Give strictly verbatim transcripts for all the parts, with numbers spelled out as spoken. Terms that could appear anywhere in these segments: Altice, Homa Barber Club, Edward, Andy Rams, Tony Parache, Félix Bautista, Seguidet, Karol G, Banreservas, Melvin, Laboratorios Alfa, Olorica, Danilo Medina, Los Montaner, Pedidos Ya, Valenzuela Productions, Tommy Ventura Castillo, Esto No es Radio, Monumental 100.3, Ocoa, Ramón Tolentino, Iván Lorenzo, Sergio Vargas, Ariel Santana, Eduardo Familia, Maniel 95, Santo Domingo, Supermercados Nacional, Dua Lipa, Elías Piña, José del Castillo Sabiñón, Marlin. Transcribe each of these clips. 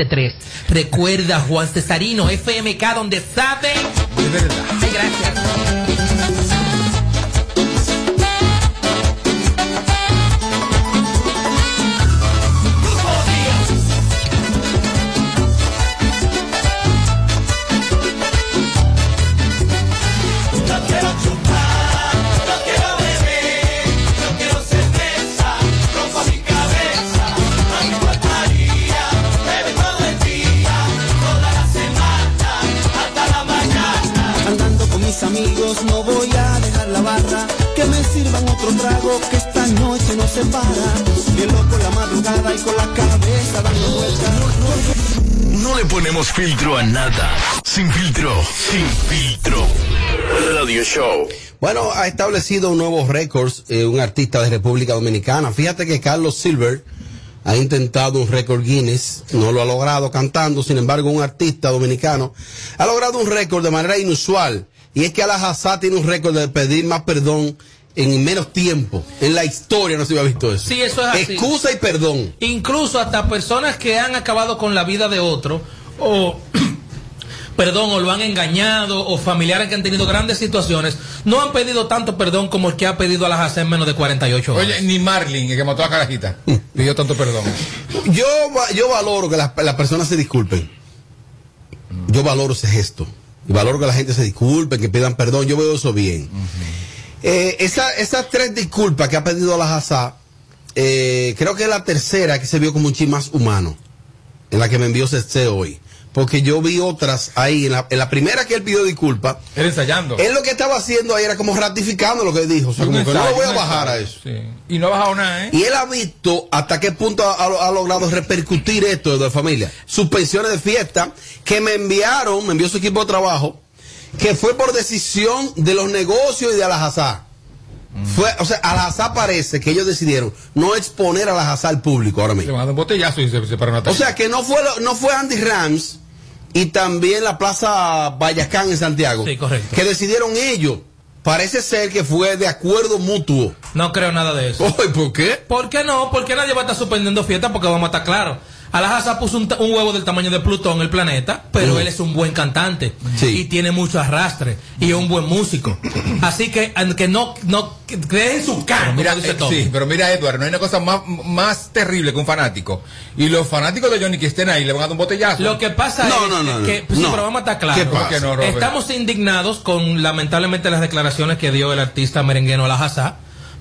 veinte tres. Recuerda, Juan Cesarino, F M K, donde saben de verdad. Sí, gracias. No voy a dejar la barra, que me sirvan otro trago, que esta noche no se para. Bien loco en la madrugada y con la cabeza dando vueltas. No le ponemos filtro a nada. Sin filtro, sin filtro. Radio Show. Bueno, ha establecido nuevos récords eh, un artista de República Dominicana. Fíjate que Carlos Silver ha intentado un récord Guinness, no lo ha logrado cantando. Sin embargo, un artista dominicano ha logrado un récord de manera inusual. Y es que Alajaza tiene un récord de pedir más perdón en menos tiempo. En la historia no se había visto eso. Sí, eso es así. Excusa y perdón. Incluso hasta personas que han acabado con la vida de otro, o perdón, o lo han engañado, o familiares que han tenido grandes situaciones, no han pedido tanto perdón como el que ha pedido Alajaza en menos de cuarenta y ocho horas. Oye, ni Marlin, el que mató a Carajita, pidió tanto perdón. Yo, yo valoro que las, las personas se disculpen. Yo valoro ese gesto. Y valoro que la gente se disculpe, que pidan perdón. Yo veo eso bien. Uh-huh. eh, esa, esas tres disculpas que ha pedido Alajaza, eh, creo que es la tercera que se vio como un chin más humano, en la que me envió Ceste hoy. Porque yo vi otras ahí. En la, en la primera que él pidió disculpas, él ensayando. Él lo que estaba haciendo ahí era como ratificando lo que dijo. O sea, como ensayo, que no lo voy a bajar a eso. Sí. Y no ha bajado nada, ¿eh? Y él ha visto hasta qué punto ha, ha, ha logrado repercutir esto de la familia. Suspensiones de fiesta que me enviaron, me envió su equipo de trabajo, que fue por decisión de los negocios y de Alajaza. Mm. Fue, o sea, Alajaza parece que ellos decidieron no exponer a Alajaza al público ahora mismo. Se mandó un botellazo y se, se paró una tarde. O sea, que no fue, no fue Andy Rams. Y también la Plaza Valiacán en Santiago. Sí, correcto. Que decidieron ellos. Parece ser que fue de acuerdo mutuo. No creo nada de eso. Oh, ¿y por qué? ¿Por qué no? Porque nadie va a estar suspendiendo fiestas, porque vamos a estar claros. Alajaza puso un, un huevo del tamaño de Plutón, el planeta, pero uh. él es un buen cantante. Sí. Y tiene mucho arrastre. Y es un buen músico. Así que, que no, no que dejen su cara. Mira, dice eh, todo. Sí, pero mira, Edward, no hay una cosa más, más terrible que un fanático. Y los fanáticos de Johnny que estén ahí le van a dar un botellazo. Lo que pasa no, es no, no, que, no, sí, no. Pero vamos a estar claros. No, estamos indignados con, lamentablemente, las declaraciones que dio el artista merengueno Alajaza.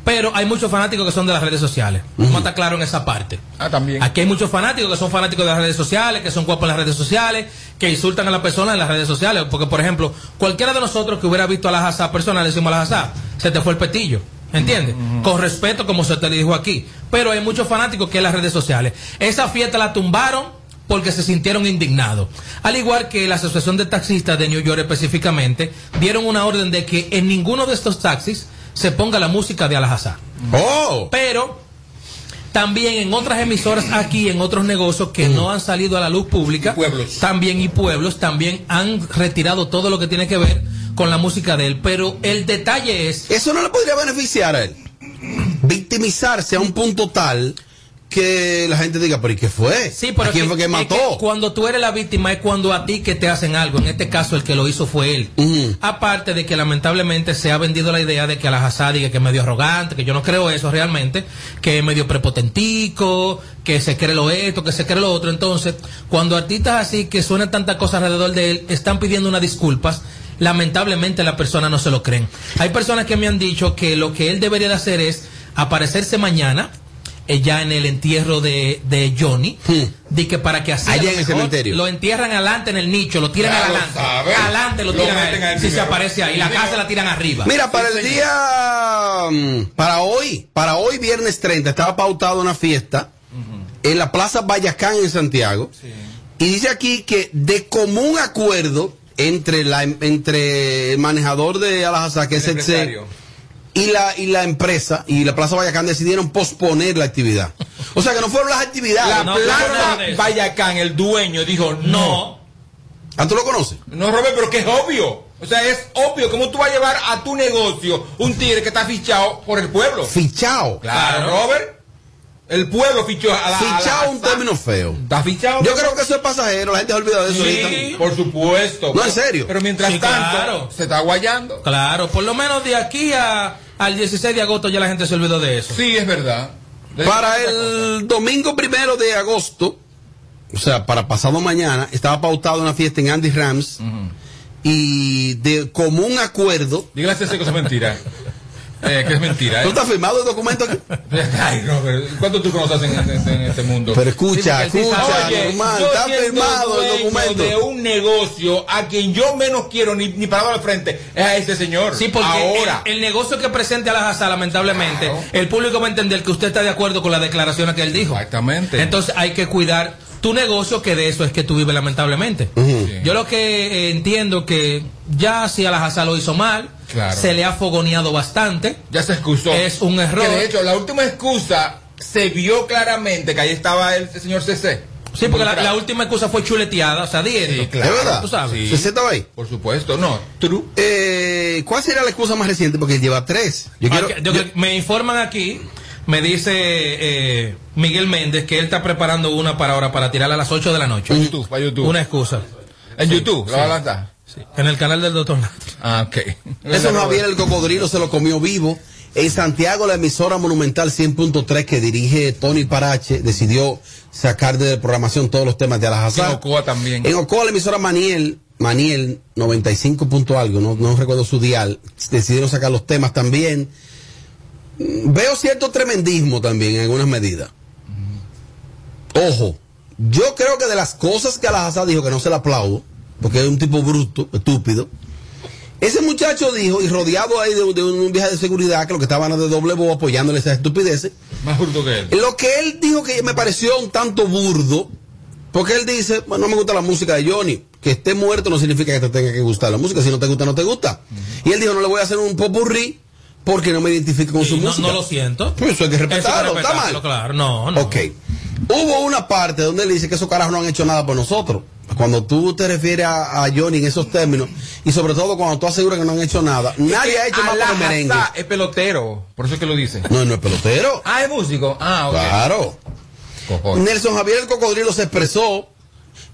Pero hay muchos fanáticos que son de las redes sociales. Uh-huh. Vamos a estar claro en esa parte. Ah, también. Aquí hay muchos fanáticos que son fanáticos de las redes sociales, que son guapos en las redes sociales, que insultan a la persona en las redes sociales. Porque, por ejemplo, cualquiera de nosotros que hubiera visto a Alajaza personal, le decimos a Alajaza, se te fue el petillo. ¿Entiendes? Uh-huh. Con respeto, como se te dijo aquí. Pero hay muchos fanáticos que en las redes sociales. Esa fiesta la tumbaron porque se sintieron indignados. Al igual que la Asociación de Taxistas de New York específicamente, dieron una orden de que en ninguno de estos taxis se ponga la música de Alajaza. Oh. Pero también en otras emisoras aquí, en otros negocios que mm. no han salido a la luz pública, y pueblos. También y pueblos, también han retirado todo lo que tiene que ver con la música de él. Pero el detalle es... Eso no le podría beneficiar a él. Victimizarse a un punto tal que la gente diga, pero ¿y qué fue? Sí, pero ¿a quién que, fue que mató? Es que cuando tú eres la víctima es cuando a ti que te hacen algo. En este caso el que lo hizo fue él. Uh-huh. Aparte de que lamentablemente se ha vendido la idea de que Alajaza diga que es medio arrogante, que yo no creo eso realmente, que es medio prepotentico, que se cree lo esto, que se cree lo otro. Entonces, cuando artistas así que suenan tantas cosas alrededor de él, están pidiendo unas disculpas, lamentablemente las personas no se lo creen. Hay personas que me han dicho que lo que él debería de hacer es aparecerse mañana, ya en el entierro de, de Johnny, hmm. de que para que así allá en el cementerio lo entierran adelante en el nicho, lo tiran adelante, adelante lo, lo tiran, si se aparece ahí, la casa la tiran arriba. Mira, para el día, para hoy, para hoy viernes treinta, estaba pautada una fiesta uh-huh. en la Plaza Valiacán en Santiago, sí. Y dice aquí que de común acuerdo entre la entre el manejador de Alajaza, que el es el C, y la y la empresa y la Plaza Valiacán decidieron posponer la actividad. O sea que no fueron las actividades. La no, Plaza no Valiacán, el dueño dijo no. ¿Ah, tú lo conoces? No, Robert, pero que es obvio. O sea, es obvio. ¿Cómo tú vas a llevar a tu negocio un tigre que está fichado por el pueblo? Fichado. Claro, claro. Robert. El pueblo fichó a la... Fichado es un término feo. Está fichado. Yo creo que eso es pasajero, la gente ha olvidado de eso. Sí, ahorita. Por supuesto. No, pero, en serio. Pero mientras sí, tanto, claro, se está guayando. Claro, por lo menos de aquí a, al dieciséis de agosto ya la gente se olvidó de eso. Sí, es verdad. De para el cosa. domingo primero de agosto, o sea, para pasado mañana, estaba pautado una fiesta en Andy Rams, uh-huh, y de común acuerdo... Dígale a ese que es mentira. Eh, que es mentira. ¿Eh? ¿Tú estás firmado el documento aquí? Ay, no, pero ¿cuánto tú conoces en, en, en este mundo? Pero escucha, sí, escucha, normal, está firmado el documento. De un negocio a quien yo menos quiero ni, ni parado al frente es a este señor. Sí, porque ahora el, el negocio que presente Alajaza, lamentablemente, claro, el público va a entender que usted está de acuerdo con las declaraciones que él dijo. Exactamente. Entonces hay que cuidar tu negocio, que de eso es que tú vives, lamentablemente. Uh-huh. Sí. Yo lo que eh, entiendo que ya si Alajaza lo hizo mal, claro, se le ha fogoneado bastante. Ya se excusó. Es un error. Que de hecho, la última excusa se vio claramente que ahí estaba el señor C C. Sí, porque la, la última excusa fue chuleteada, o sea, diez. Sí, claro. ¿Es verdad? ¿Tú sabes? Sí. ¿C C estaba ahí? Por supuesto, no. True. Eh, ¿Cuál será la excusa más reciente? Porque él lleva tres. Yo quiero, okay, yo, yo... Me informan aquí, me dice eh, Miguel Méndez que él está preparando una para ahora, para tirarla a las ocho de la noche. En YouTube, para YouTube. Una excusa. En sí, YouTube, sí, la va a lanzar. Sí, en el canal del doctor Nato. Ah, ok. Eso no había, el cocodrilo se lo comió vivo. En Santiago, la emisora Monumental cien punto tres que dirige Tony Parache decidió sacar de programación todos los temas de Alajaza. En Ocoa también. En Ocoa, la emisora Maniel, Maniel noventa y cinco punto algo, no, no recuerdo su dial, decidieron sacar los temas también. Veo cierto tremendismo también en algunas medidas. Ojo, yo creo que de las cosas que Alajaza dijo, que no se la aplaudo, porque es un tipo bruto, estúpido. Ese muchacho dijo, y rodeado ahí de, de un viaje de seguridad, que lo que estaban de doble voz apoyándole esas estupideces. Más bruto que él. Lo que él dijo que me pareció un tanto burdo, porque él dice, bueno, no me gusta la música de Johnny. Que esté muerto no significa que te tenga que gustar la música. Si no te gusta, no te gusta. Uh-huh. Y él dijo, no le voy a hacer un popurrí porque no me identifico con sí, su no, música. No lo siento. Pues eso hay que respetarlo, está mal. Claro, no, no. Ok. Hubo una parte donde él dice que esos carajos no han hecho nada por nosotros. Cuando tú te refieres a, a Johnny en esos términos, y sobre todo cuando tú aseguras que no han hecho nada, es nadie ha hecho más por el merengue. Es pelotero, por eso es que lo dice. No, no es pelotero. Ah, es músico. Ah, ok. Claro. Cojones. Nelson Javier el Cocodrilo se expresó.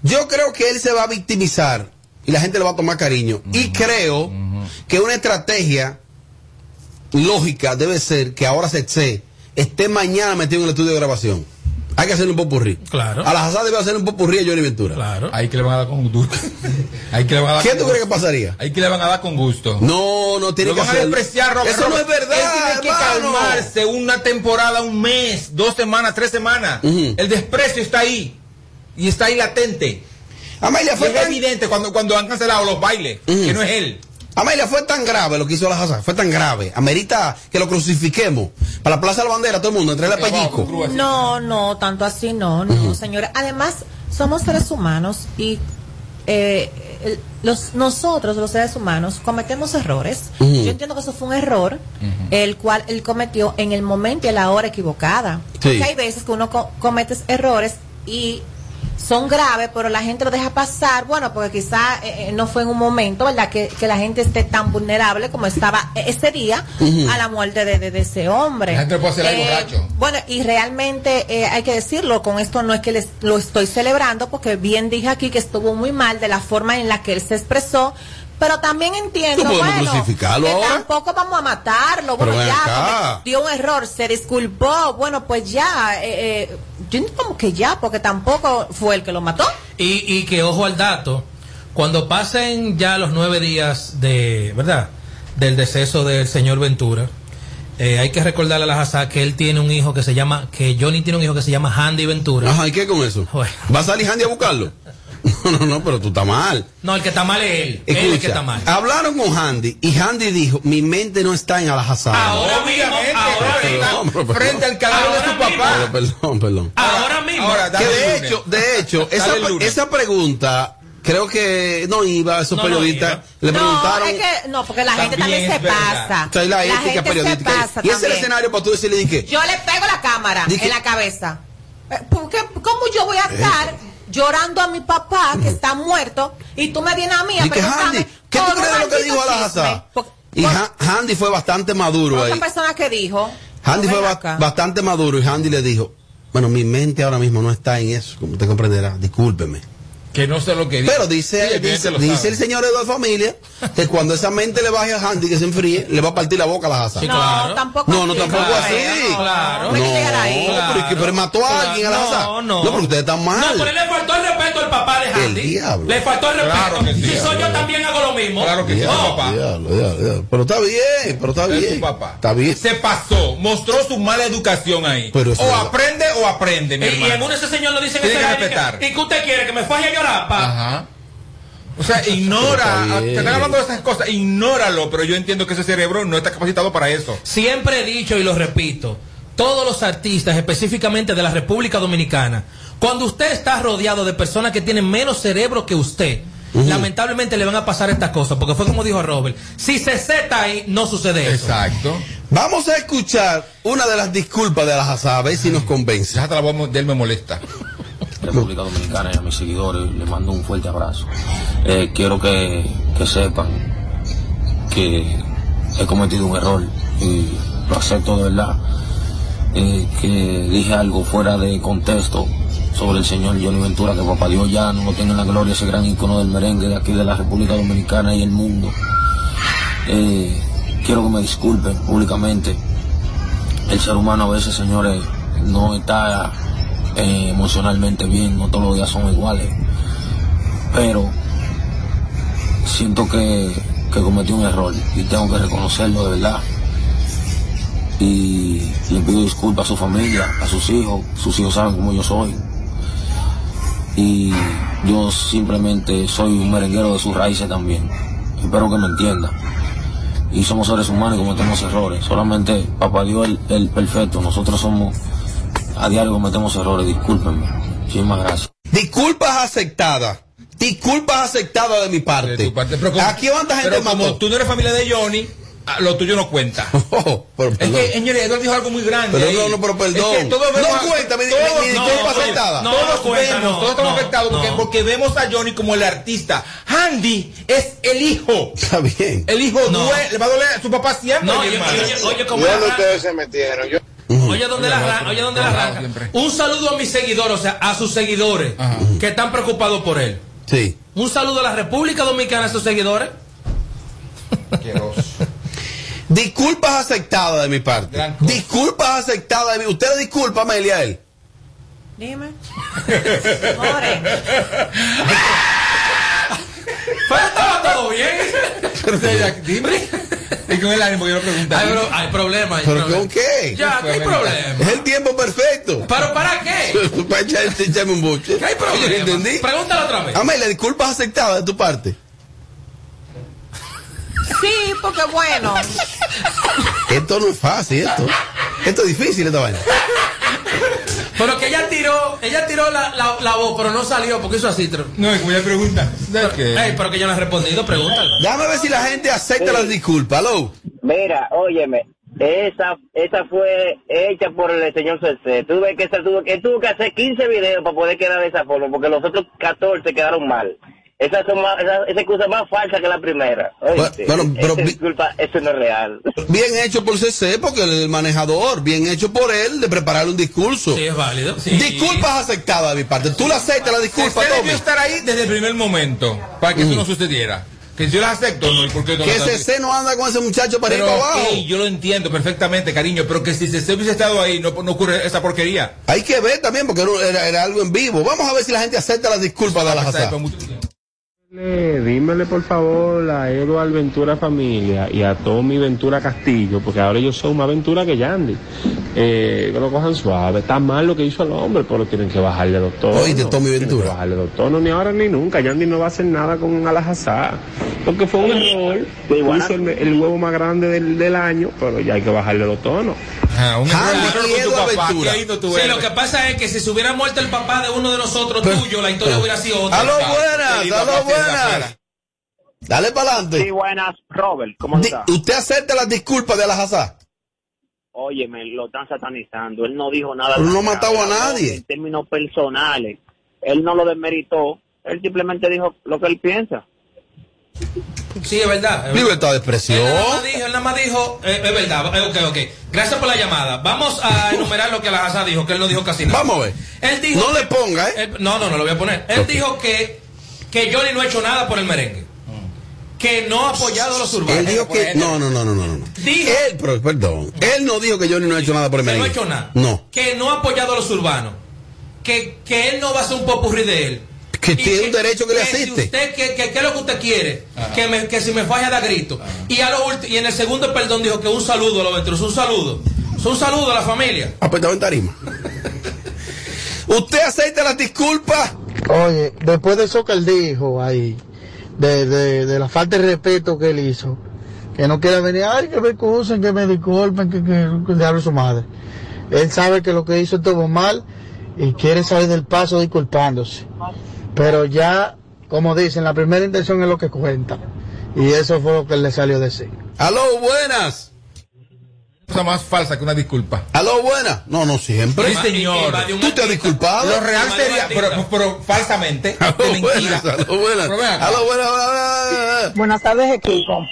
Yo creo que él se va a victimizar y la gente le va a tomar cariño. Uh-huh. Y creo uh-huh. que una estrategia lógica debe ser que ahora C C esté mañana metido en el estudio de grabación. Hay que hacer un popurrí. Claro. Alajaza debe hacer un popurrí a Johnny Ventura. Claro. Ahí que le van a dar con gusto. Ahí que le van a dar. ¿Qué con... tú crees que pasaría? Ahí que le van a dar con gusto. No, no tiene no que van hacer... a despreciar, Robert. Eso Robert. No es verdad. Él tiene hermano. que calmarse una temporada, un mes, dos semanas, tres semanas. Uh-huh. El desprecio está ahí. Y está ahí latente. Amalia, fue tan... evidente cuando, cuando han cancelado los bailes, uh-huh, que no es él. Amalia, fue tan grave lo que hizo Alajaza, fue tan grave, amerita que lo crucifiquemos. Para la Plaza de la Bandera, todo el mundo, entre el apellico. No, no, tanto así no, no, uh-huh, señora. Además, somos seres humanos y eh, los, nosotros, los seres humanos, cometemos errores. Uh-huh. Yo entiendo que eso fue un error, uh-huh, el cual él cometió en el momento y a la hora equivocada. Sí. Porque hay veces que uno co- comete errores y... son graves, pero la gente lo deja pasar, bueno, porque quizá eh, no fue en un momento, ¿verdad?, que, que la gente esté tan vulnerable como estaba ese día, uh-huh, a la muerte de, de, de ese hombre. La gente puede hacer algo borracho. Bueno, y realmente eh, hay que decirlo, con esto no es que les, lo estoy celebrando, porque bien dije aquí que estuvo muy mal de la forma en la que él se expresó, pero también entiendo, no podemos bueno, crucificarlo que ahora. Tampoco vamos a matarlo, bueno, pero ya dio un error, se disculpó, bueno, pues ya, eh, eh, yo como que ya, porque tampoco fue el que lo mató. Y, y que ojo al dato, cuando pasen ya los nueve días de, ¿verdad?, del deceso del señor Ventura, eh, hay que recordarle a Alajaza que él tiene un hijo que se llama, que Johnny tiene un hijo que se llama Handy Ventura. Ajá, ¿y qué con eso? Bueno. ¿Va a salir Handy a buscarlo? No, no, no, pero tú estás mal. No, el que está mal es él. Escucha, él el que está mal. Hablaron con Handy y Handy dijo, mi mente no está en Alajaza. Ahora obviamente, mismo, ahora perdón, perdón, frente al cadáver de su papá. Pero, perdón, perdón. Ahora mismo. Ahora, que de hecho, de hecho, esa, esa pregunta... creo que no iba a esos no, periodistas, no le preguntaron... No, es que, no, porque la también gente también se pasa. O sea, la, la gente periodística se pasa y también. Ese es el escenario para tú decirle, ¿de qué? Yo le pego la cámara ¿Dique? en la cabeza. Porque, ¿cómo yo voy a estar eh. llorando a mi papá que está muerto y tú me vienes a mí a preguntarme... ¿Qué tú crees de lo que dijo Alajaza? Y ha- Handy fue bastante maduro ahí. Otra persona que dijo... Handy fue ba- bastante maduro y Handy le dijo, Bueno, mi mente ahora mismo no está en eso, como usted comprenderá, discúlpeme. Que no sé lo que dice. Pero dice, sí, dice, dice el señor Eduardo Familia que cuando esa mente le baje a Handy, que se enfríe, le va a partir la boca a Alajaza. Sí, claro. No, tampoco no, no, así. Tampoco claro, así. No, claro. No, claro. Pero, es que, pero mató a claro, alguien a Alajaza. No, no. No, pero ustedes están mal. No, pero le faltó el respeto al papá de Handy. El diablo. Le faltó el respeto. Claro que sí, si diablo. Soy yo también hago lo mismo. Claro que sí, oh. papá. Diablo, diablo, diablo. Pero está bien, pero está bien. Es su papá. Está bien. Se pasó, mostró su mala educación ahí. Pero o aprende o aprende, mi hermano. Y en uno ese señor lo dice que tiene que respetar. ¿Y qué usted quiere? Que me falle yo. Ajá. O sea, ignora, te están hablando de esas cosas, ignóralo, pero yo entiendo que ese cerebro no está capacitado para eso. Siempre he dicho y lo repito, todos los artistas, específicamente de la República Dominicana, cuando usted está rodeado de personas que tienen menos cerebro que usted, uh. lamentablemente le van a pasar estas cosas, porque fue como dijo Robert, si se zeta ahí, no sucede eso. Exacto. Vamos a escuchar una de las disculpas de Alajaza, a ver si nos convence. Hasta la voz de él me molesta. República Dominicana y a mis seguidores les mando un fuerte abrazo. Eh, quiero que, que sepan que he cometido un error y lo acepto de verdad. Eh, que dije algo fuera de contexto sobre el señor Johnny Ventura, que papá Dios ya no lo tenga en la gloria, ese gran ícono del merengue de aquí de la República Dominicana y el mundo. Eh, quiero que me disculpen públicamente. El ser humano a veces, señores, no está... Eh, emocionalmente bien, no todos los días son iguales, pero siento que, que cometí un error y tengo que reconocerlo de verdad, y le pido disculpas a su familia, a sus hijos. Sus hijos saben cómo yo soy y yo simplemente soy un merenguero de sus raíces también. Espero que me entienda, y somos seres humanos y cometemos errores. Solamente papá Dios el, el perfecto, nosotros somos a diario, cometemos errores, discúlpenme. Muchísimas gracias. Disculpas aceptadas. Disculpas aceptadas de mi parte. De tu parte. Pero como, aquí cuánta gente pero mató. Como tú no eres familia de Johnny, lo tuyo no cuenta. Oh, pero es que, señores, Edward dijo algo muy grande. Pero no, no, pero perdón. Es que todos vemos no a, cuenta, mi, todos, mi, mi no, disculpa no, aceptada. No, todos cuenta, vemos, no, todos estamos no, afectados no. Porque, porque vemos a Johnny como el artista. Handy es el hijo. Está bien. El hijo no. duele, le va a doler a su papá siempre. No, oye, oye, como ustedes se metieron. Yo... Uh, oye, donde la arranca, oye, donde la arranca. Un saludo a mis seguidores, o sea, a sus seguidores, ajá, que están preocupados por él. Sí. Un saludo a la República Dominicana, a sus seguidores. Disculpas aceptadas de mi parte. Disculpas aceptadas de mi. Usted disculpa, Amelia, a él. Dime. Pero estaba todo bien. Pero, dime. Y con el ánimo que yo pregunto. Hay, bro, hay problemas. ¿Pero problema. con qué? Ya, ¿qué hay problema? Es el tiempo perfecto. ¿Pero para qué? Para echarme un boche. ¿Qué hay problema? ¿Entendí? Pregúntalo otra vez. Amelia, disculpas aceptadas de tu parte. Sí, porque bueno. Esto no es fácil, esto. Esto es difícil, esta vaina. Pero que ella tiró, ella tiró la, la, la voz, pero no salió porque hizo así. No, es una pregunta. Pero, hey, pero que yo no he respondido, pregúntale. Déjame ver si la gente acepta sí. las disculpas, aló. Mira, óyeme, esa, esa fue hecha por el señor C C. Tuve que hacer, tuvo, él tuvo que hacer quince videos para poder quedar de esa forma, porque los otros catorce quedaron mal. Esa es más, esa, esa excusa más falsa que la primera. Oíste, bueno, pero, esa disculpa, eso no es real. Bien hecho por C C, porque el manejador, bien hecho por él de preparar un discurso. Sí, es válido. Sí. Disculpas aceptadas de mi parte. Tú la aceptas, la disculpa. C C debió estar ahí desde el primer momento para que uh-huh. eso no sucediera. Que yo la acepto, no, porque no que C C no anda con ese muchacho para pero, ir para abajo. Hey, yo lo entiendo perfectamente, cariño, pero que si C C hubiese estado ahí, no, no ocurre esa porquería. Hay que ver también, porque era, era algo en vivo. Vamos a ver si la gente acepta las disculpas de Alajaza. Eh, dímele por favor a Edward Ventura Familia y a Tommy Ventura Castillo, porque ahora ellos son más Ventura que Yandy, eh, que lo cojan suave. Está mal lo que hizo el hombre, pero tienen que bajarle los tonos. Oíste, Tommy Ventura, que bajarle los tonos, ni ahora ni nunca. Yandy no va a hacer nada con Alajaza, porque fue un error. Hizo el, el huevo más grande del, del año, pero ya hay que bajarle los tonos. Ah, un ah, Ventura. Sí, lo que pasa es que si se hubiera muerto el papá de uno de nosotros, pero, tuyo, la historia pero, hubiera sido otra. A lo buenas, a lo buenas. Dale para adelante. Sí, buenas, Robert. ¿Cómo está? ¿Usted acepta las disculpas de Alajaza? Óyeme, lo están satanizando. Él no dijo nada. Pero no ha matado a nadie. En términos personales, él no lo desmeritó. Él simplemente dijo lo que él piensa. Sí, es verdad. Libertad de expresión. Él nada más dijo, él nada más dijo eh, es verdad. Eh, ok, ok. Gracias por la llamada. Vamos a enumerar lo que Alajaza dijo, que él no dijo casi nada. Vamos a ver. Él dijo no que, le ponga, ¿eh? Él, no, no, no lo voy a poner. Él okay. dijo que, que Johnny no ha hecho nada por el merengue. Que no ha apoyado a los urbanos. Él dijo que... No, no, no, no, no. Dijo... Él, pero, perdón. Él no dijo que Johnny no ha hecho nada por el merengue. No ha hecho nada. No. Que no ha apoyado a los urbanos. Que, que él no va a hacer un popurrí de él. Que y tiene que, un derecho que, que le asiste. Si usted, que, que, que es lo que usted quiere, que, me, que si me falla da grito. Y, a lo ulti, y en el segundo perdón dijo que un saludo a los venturos, un saludo. Un saludo a la familia. Apretado en tarima. ¿Usted acepta las disculpas? Oye, después de eso que él dijo ahí, de, de, de la falta de respeto que él hizo, que no quiera venir, ay, que me excusen, que me disculpen, que, que, que le hable su madre. Él sabe que lo que hizo estuvo mal y quiere salir del paso disculpándose. Pero ya, como dicen, la primera intención es lo que cuenta. Y eso fue lo que le salió decir. ¡Aló, buenas! Cosa más falsa que una disculpa. ¡Aló, buenas! No, no siempre. Sí, señor. ¿Tú te has disculpado? Lo real sería, pero, pero falsamente. ¡Aló, buenas! ¡Aló, buenas! ¡Aló, buenas! Buenas tardes, equipo.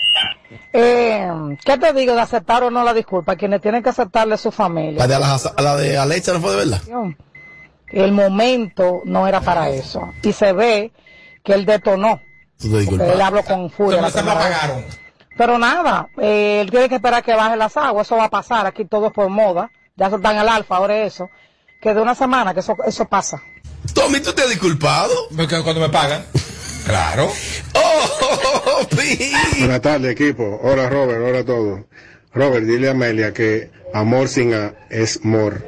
Eh, ¿Qué te digo de aceptar o no la disculpa? Quienes tienen que aceptarle es su familia. La de Alexa no fue de verdad. El momento no era para eso. Y se ve que él detonó. Él habló con furia. La apagaron. Pero nada, eh, él tiene que esperar que baje las aguas. Eso va a pasar. Aquí todo es por moda. Ya soltan el alfa, ahora es eso. Que de una semana que eso, eso pasa. Tommy, ¿tú te has disculpado? Porque cuando me pagan. Claro. Oh, oh, oh, buenas tardes, equipo. Hola, Robert. Hola, todo. Robert, dile a Amelia que amor sin A es mor.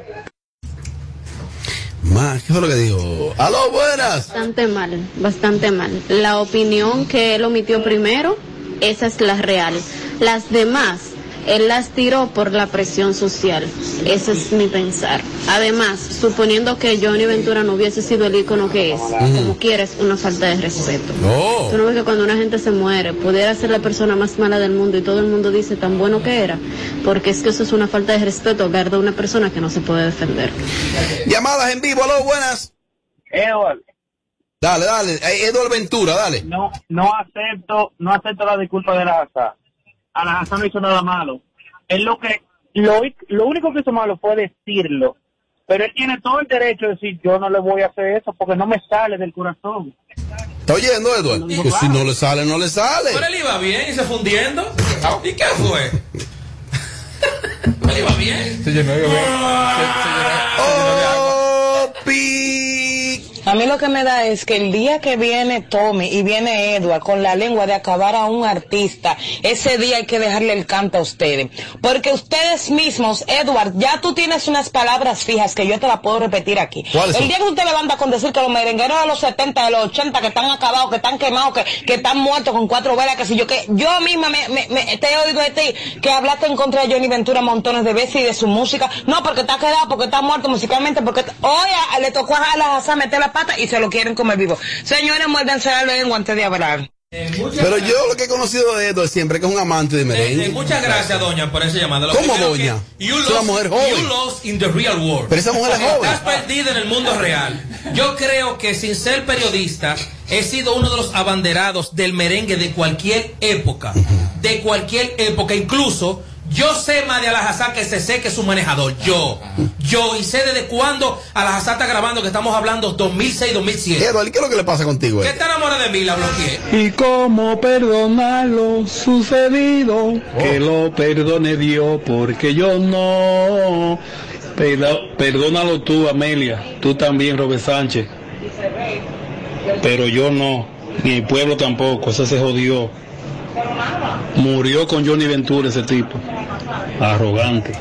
Más, ¿qué fue lo que dijo? ¡Aló, buenas! Bastante mal, bastante mal. La opinión que él omitió primero, esa es la real. Las demás, él las tiró por la presión social. Ese es mi pensar. Además, suponiendo que Johnny Ventura no hubiese sido el ícono que es, mm. como quieres, una falta de respeto. No. Tú no ves que cuando una gente se muere, pudiera ser la persona más mala del mundo y todo el mundo dice tan bueno que era, porque es que eso es una falta de respeto, hablar de una persona que no se puede defender. Llamadas en vivo, aló, buenas. Edward. Dale, dale, Edward Ventura, dale. No, no acepto, no acepto la disculpa de la Haza. A la Haza no hizo nada malo. Es lo que, lo, lo único que hizo malo fue decirlo. Pero él tiene todo el derecho de decir, yo no le voy a hacer eso porque no me sale del corazón. ¿Está oyendo, Edward? No, que si no le sale, no le sale. Pero él iba bien y se fundiendo. ¿Y qué fue? Él iba bien. Se llenó, yo veo. ¡Oh, pi! A mí lo que me da es que el día que viene Tommy y viene Edward con la lengua de acabar a un artista, ese día hay que dejarle el canto a ustedes. Porque ustedes mismos, Edward, ya tú tienes unas palabras fijas que yo te las puedo repetir aquí. El día que usted levanta con decir que los merengueros de los setenta, de los ochenta, que están acabados, que están quemados, que, que están muertos con cuatro velas, que si yo que yo misma me, me, me, te he oído de ti, que hablaste en contra de Johnny Ventura montones de veces y de su música. No, porque está quedado, porque está muerto musicalmente, porque hoy a, a, le tocó a Alajaza meter la y se lo quieren comer vivo. Señores, muérdense la lengua antes de hablar. Eh, Pero gracias. Yo lo que he conocido de Edward siempre que es un amante de merengue. Eh, eh, muchas gracias, doña, por esa llamada. Lo ¿Cómo, doña? Es una mujer joven. You lost in the real world. Pero esa mujer es joven. Estás perdida en el mundo real. Yo creo que sin ser periodista, he sido uno de los abanderados del merengue de cualquier época. De cualquier época, incluso... Yo sé más de Alajaza que se sé que es su manejador. Yo, yo, y sé desde cuándo Alajaza está grabando, que estamos hablando dos mil seis, dos mil siete. Edward, ¿qué es lo que le pasa contigo? ¿Qué está enamorada de mí? La bloqueé. ¿Y cómo perdonar lo sucedido? Oh. Que lo perdone Dios, porque yo no. Pero, perdónalo tú, Amelia. Tú también, Robert Sánchez. Pero yo no. Ni el pueblo tampoco. Eso se jodió. Murió con Johnny Ventura ese tipo arrogante.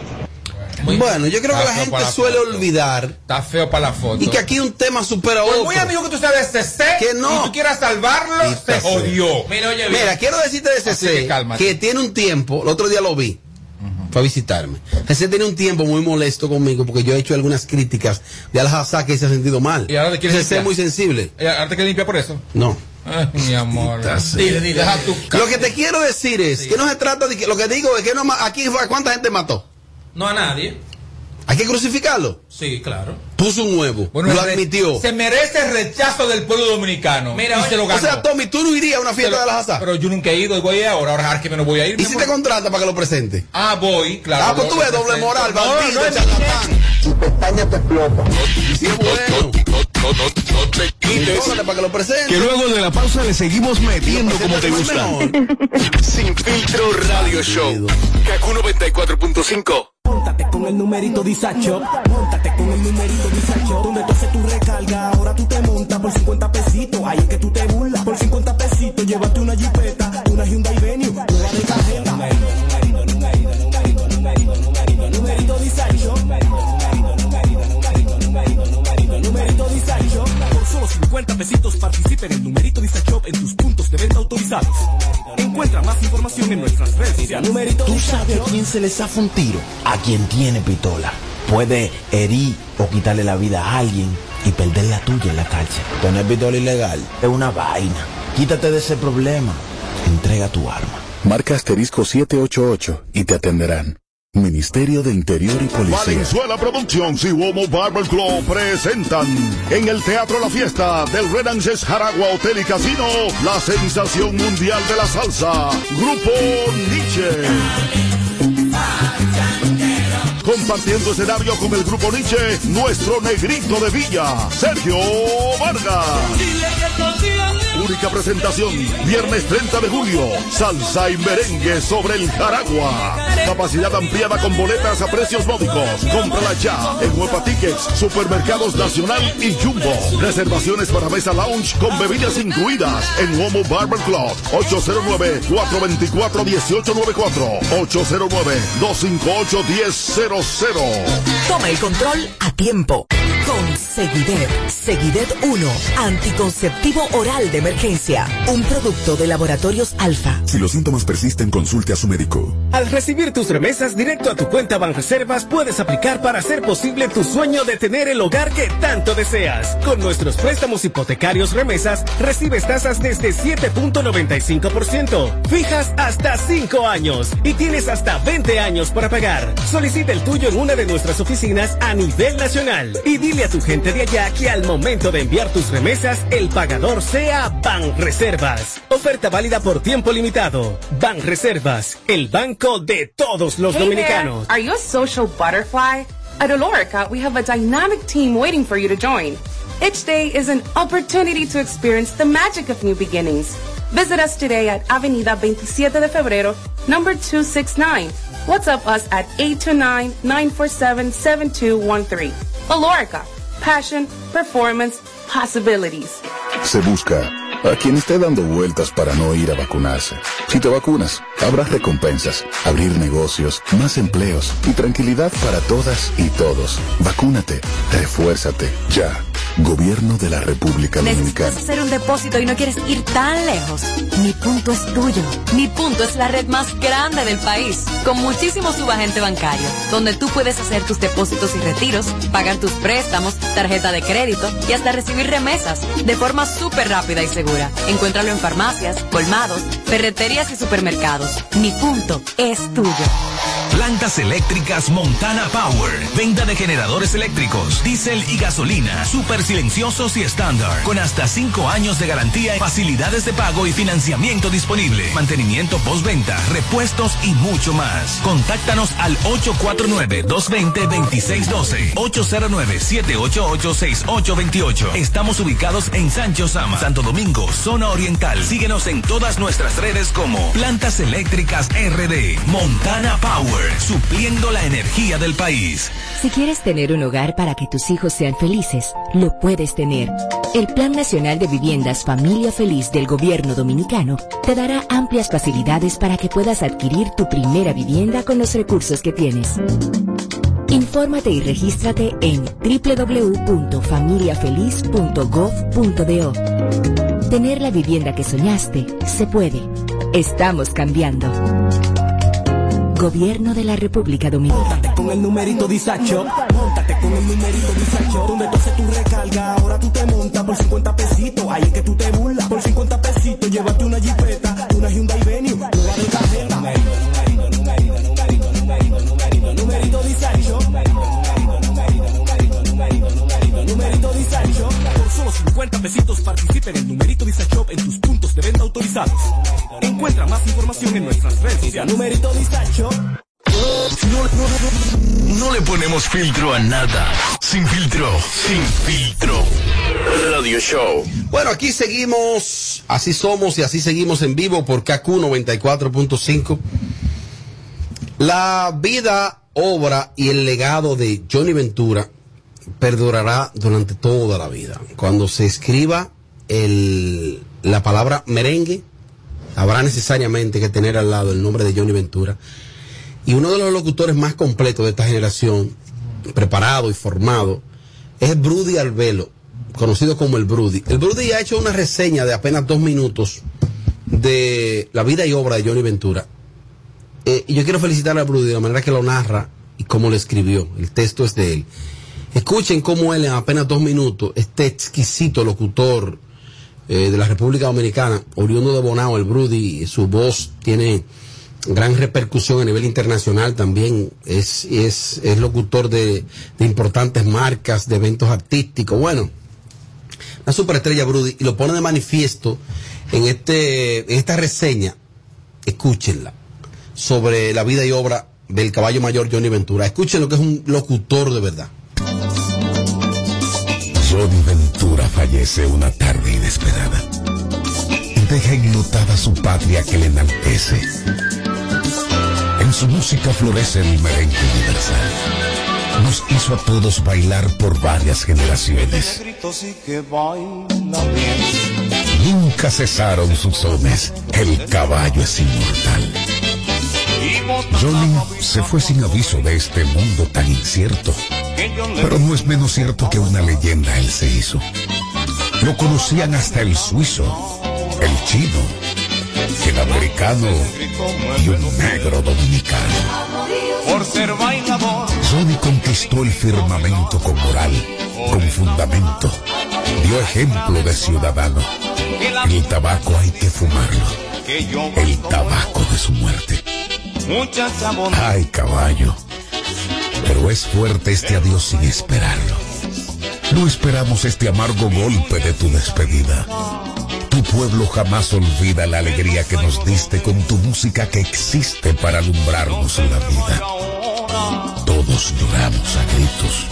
Bueno, yo creo está que la gente la suele foto. Olvidar está feo para la foto y que aquí un tema supera pues otro. Muy amigo que tú sabes de C C que no. Y tú quieras salvarlo y se jodió. Mira, oye, mira, quiero decirte de C C que, calma, que tiene un tiempo, el otro día lo vi uh-huh. fue a visitarme. C C tiene un tiempo muy molesto conmigo porque yo he hecho algunas críticas de Alajaza que se ha sentido mal. Y ahora te quieres C C es muy sensible. ¿Y ahora te quieres limpiar por eso? No. Ay, mi amor. Dile, dile. Deja tu lo que te quiero decir es sí. que no se trata de que lo que digo es que no aquí cuánta gente mató. No a nadie. Hay que crucificarlo. Sí, claro. puso un huevo, bueno, lo admitió. Se merece el rechazo del pueblo dominicano. Mira, y se lo ganó. O sea, Tommy, tú no irías a una fiesta pero, de Alajaza. Pero yo nunca he ido y voy ahora, ahora es que me no voy a ir. ¿Y si voy? Te contrata para que lo presente? Ah, voy, claro. Ah, pues tú ves doble moral, bandido, charlatán. Tu pestaña te explota. Sí, bueno. No, no, no te quites. Para que lo presente. Que luego de la pausa le seguimos metiendo como te gusta. Sin Filtro Radio Show. K Q noventa y cuatro punto cinco. Móntate con el numerito Disacho. Móntate con el numerito Disacho. Donde tú haces tu recarga, ahora tú te montas por cincuenta pesitos. Ahí es que tú te burlas. Por cincuenta pesitos, llévate una jipeta, una Hyundai Venue, una de cajeta. Numerito, numerito, numerito, numerito, numerito, numerito Disacho. Numerito Disa Shop. Por solo cincuenta pesitos participen en el Numerito Disa Shop en tus puntos de venta autorizados. Encuentra más información en nuestras redes sociales. Tú sabes a quién se le zafa un tiro, a quien tiene pistola. Puede herir o quitarle la vida a alguien y perder la tuya en la calle. Tener pistola ilegal es una vaina. Quítate de ese problema. Entrega tu arma. Marca asterisco siete ocho ocho y te atenderán. Ministerio de Interior y Policía. Valenzuela Productions y Homa Barber Club presentan en el Teatro La Fiesta del Renances Jaragua Hotel y Casino la sensación mundial de la salsa, Grupo Niche. Compartiendo escenario con el Grupo Niche, nuestro negrito de villa, Sergio Vargas. Única presentación, viernes treinta de julio, salsa y merengue sobre el Jaragua. Capacidad ampliada con boletas a precios módicos. Cómprala ya en Wepa Tickets, Supermercados Nacional y Jumbo. Reservaciones para mesa lounge con bebidas incluidas en Homa Barber Club, ocho cero nueve, cuatro dos cuatro, uno ocho nueve cuatro, ocho cero nueve, dos cinco ocho, uno cero cero. Toma el control a tiempo con Seguidet. Seguidet uno, anticonceptivo oral de emergencia, un producto de Laboratorios Alfa. Si los síntomas persisten, consulte a su médico. Al recibir tus remesas directo a tu cuenta Banreservas, puedes aplicar para hacer posible tu sueño de tener el hogar que tanto deseas. Con nuestros préstamos hipotecarios remesas, recibes tasas desde siete punto noventa y cinco por ciento, fijas hasta cinco años y tienes hasta veinte años para pagar. Solicita el tuyo en una de nuestras oficinas a nivel nacional y dile a tu gente de allá que al momento de enviar tus remesas, el pagador sea Banreservas. Oferta válida por tiempo limitado. Banreservas, el banco de todos los hey dominicanos. There. Are you a social butterfly? At Olorica, we have a dynamic team waiting for you to join. Each day is an opportunity to experience the magic of new beginnings. Visit us today at Avenida veintisiete de Febrero, number two sixty-nine. WhatsApp us at eight two nine, nine four seven, seven two one three. Olorica, passion, performance, possibilities. Se busca a quien esté dando vueltas para no ir a vacunarse. Si te vacunas, habrá recompensas, abrir negocios, más empleos y tranquilidad para todas y todos. Vacúnate, refuérzate, ya. Gobierno de la República Dominicana. ¿Necesitas hacer un depósito y no quieres ir tan lejos? Mi Punto es tuyo. Mi Punto es la red más grande del país, con muchísimos subagentes bancarios, donde tú puedes hacer tus depósitos y retiros, pagar tus préstamos, tarjeta de crédito y hasta recibir remesas de forma súper rápida y segura. Encuéntralo en farmacias, colmados, ferreterías y supermercados. Mi Punto es tuyo. Plantas eléctricas Montana Power. Venta de generadores eléctricos, diésel y gasolina, super silenciosos y estándar, con hasta cinco años de garantía, facilidades de pago y financiamiento disponible, mantenimiento postventa, repuestos y mucho más. Contáctanos al ocho cuatro nueve, dos dos cero, dos seis uno dos, ocho cero nueve, siete ocho ocho, seis ocho dos ocho. Estamos ubicados en Sancho Sama, Santo Domingo, zona oriental. Síguenos en todas nuestras redes como Plantas Eléctricas R D. Montana Power, supliendo la energía del país. Si quieres tener un hogar para que tus hijos sean felices, lo puedes tener. El Plan Nacional de Viviendas Familia Feliz del Gobierno Dominicano te dará amplias facilidades para que puedas adquirir tu primera vivienda con los recursos que tienes. Infórmate y regístrate en doble u doble u doble u punto familia feliz punto gov punto do. Tener la vivienda que soñaste se puede. Estamos cambiando. Gobierno de la República Dominicana. Móntate con el numerito Disacho. Móntate con el numerito Disacho. Donde tú haces tu recarga, ahora tú te montas por cincuenta pesitos. Ahí es que tú te burlas. Por cincuenta pesitos, llévate una jipeta, una Hyundai Venue, una de cajeta. Numerito, numerito, numerito, numerito, numerito, numerito, numerito Disacho. Numerito, numerito, numerito, numerito, numerito, numerito. Texas Shop en tus puntos de venta autorizados. Encuentra más información en nuestras redes sociales. Numerito Distacho. No, no, no, no le ponemos filtro a nada. Sin filtro, sin filtro. Radio Show. Bueno, aquí seguimos. Así somos y así seguimos en vivo por K Q noventa y cuatro punto cinco. La vida, obra y el legado de Johnny Ventura perdurará durante toda la vida. Cuando se escriba el, la palabra merengue, habrá necesariamente que tener al lado el nombre de Johnny Ventura. Y uno de los locutores más completos de esta generación, preparado y formado, es Brudy Arvelo, conocido como el Brudy. El Brudy ha hecho una reseña de apenas dos minutos de la vida y obra de Johnny Ventura. Eh, y yo quiero felicitar a Brudy de la manera que lo narra y cómo lo escribió. El texto es de él. Escuchen cómo él en apenas dos minutos, este exquisito locutor eh, de la República Dominicana, oriundo de Bonao, el Brudy, su voz tiene gran repercusión a nivel internacional también, es, es, es locutor de, de importantes marcas, de eventos artísticos, bueno, una superestrella Brudy, y lo pone de manifiesto en, este, en esta reseña, escúchenla, sobre la vida y obra del caballo mayor Johnny Ventura. Escuchen lo que es un locutor de verdad. Johnny Ventura fallece una tarde inesperada, deja enlutada su patria que le enaltece. En su música florece el merengue universal. Nos hizo a todos bailar por varias generaciones. Nunca cesaron sus sones. El caballo es inmortal. Johnny se fue sin aviso de este mundo tan incierto. Pero no es menos cierto que una leyenda él se hizo. Lo conocían hasta el suizo, el chino, el americano y un negro dominicano. Por ser bailador, Johnny conquistó el firmamento con moral, con fundamento. Dio ejemplo de ciudadano. El tabaco hay que fumarlo. El tabaco de su muerte. Ay, caballo. Pero es fuerte este adiós sin esperarlo. No esperamos este amargo golpe de tu despedida. Tu pueblo jamás olvida la alegría que nos diste con tu música que existe para alumbrarnos la vida. Todos lloramos a gritos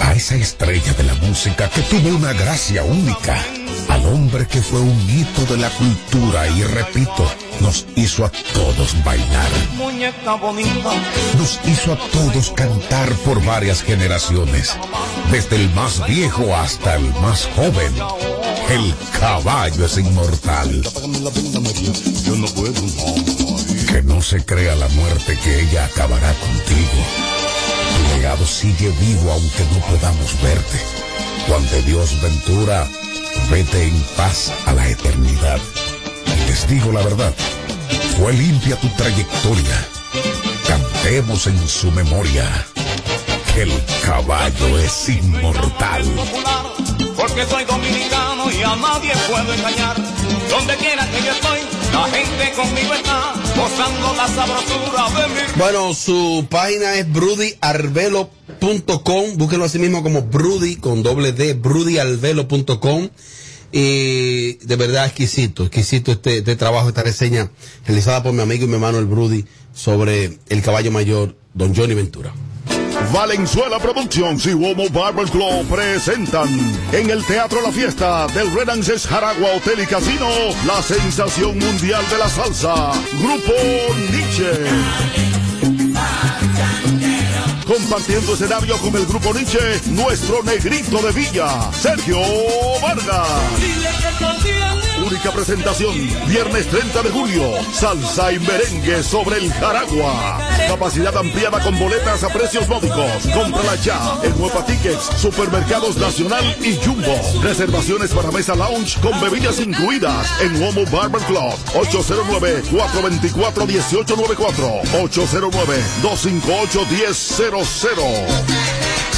a esa estrella de la música que tuvo una gracia única, al hombre que fue un hito de la cultura y, repito, nos hizo a todos bailar. Nos hizo a todos cantar por varias generaciones, desde el más viejo hasta el más joven. El caballo es inmortal. Que no se crea la muerte, que ella acabará contigo. Tu legado sigue vivo aunque no podamos verte. Juan de Dios Ventura, vete en paz a la eternidad. Y les digo la verdad, fue limpia tu trayectoria. Cantemos en su memoria. El caballo es inmortal. Porque soy dominicano y a nadie puedo engañar. Donde quiera que yo estoy, la gente conmigo está gozando la sabrosura de mi... Bueno, su página es brudy arvelo punto com. Búsquenlo así mismo como Brudy, con doble D, brudy arvelo punto com. Y de verdad exquisito, exquisito este, este trabajo, esta reseña realizada por mi amigo y mi hermano el Brudy sobre el caballo mayor, don Johnny Ventura. Valenzuela Productions y Homa Barber Club presentan en el Teatro La Fiesta del Renances Jaragua Hotel y Casino la sensación mundial de la salsa, Grupo Niche. Compartiendo escenario con el Grupo Niche, nuestro negrito de Villa, Sergio Vargas. Única presentación, viernes treinta de julio, salsa y merengue sobre el Jaragua. Capacidad ampliada con boletas a precios módicos. Cómprala ya en Wepa Tickets, Supermercados Nacional y Jumbo. Reservaciones para mesa lounge con bebidas incluidas en Homa Barber Club. ocho cero nueve, cuatro dos cuatro, uno ocho nueve cuatro. ocho cero nueve, dos cinco ocho, uno cero cero cero.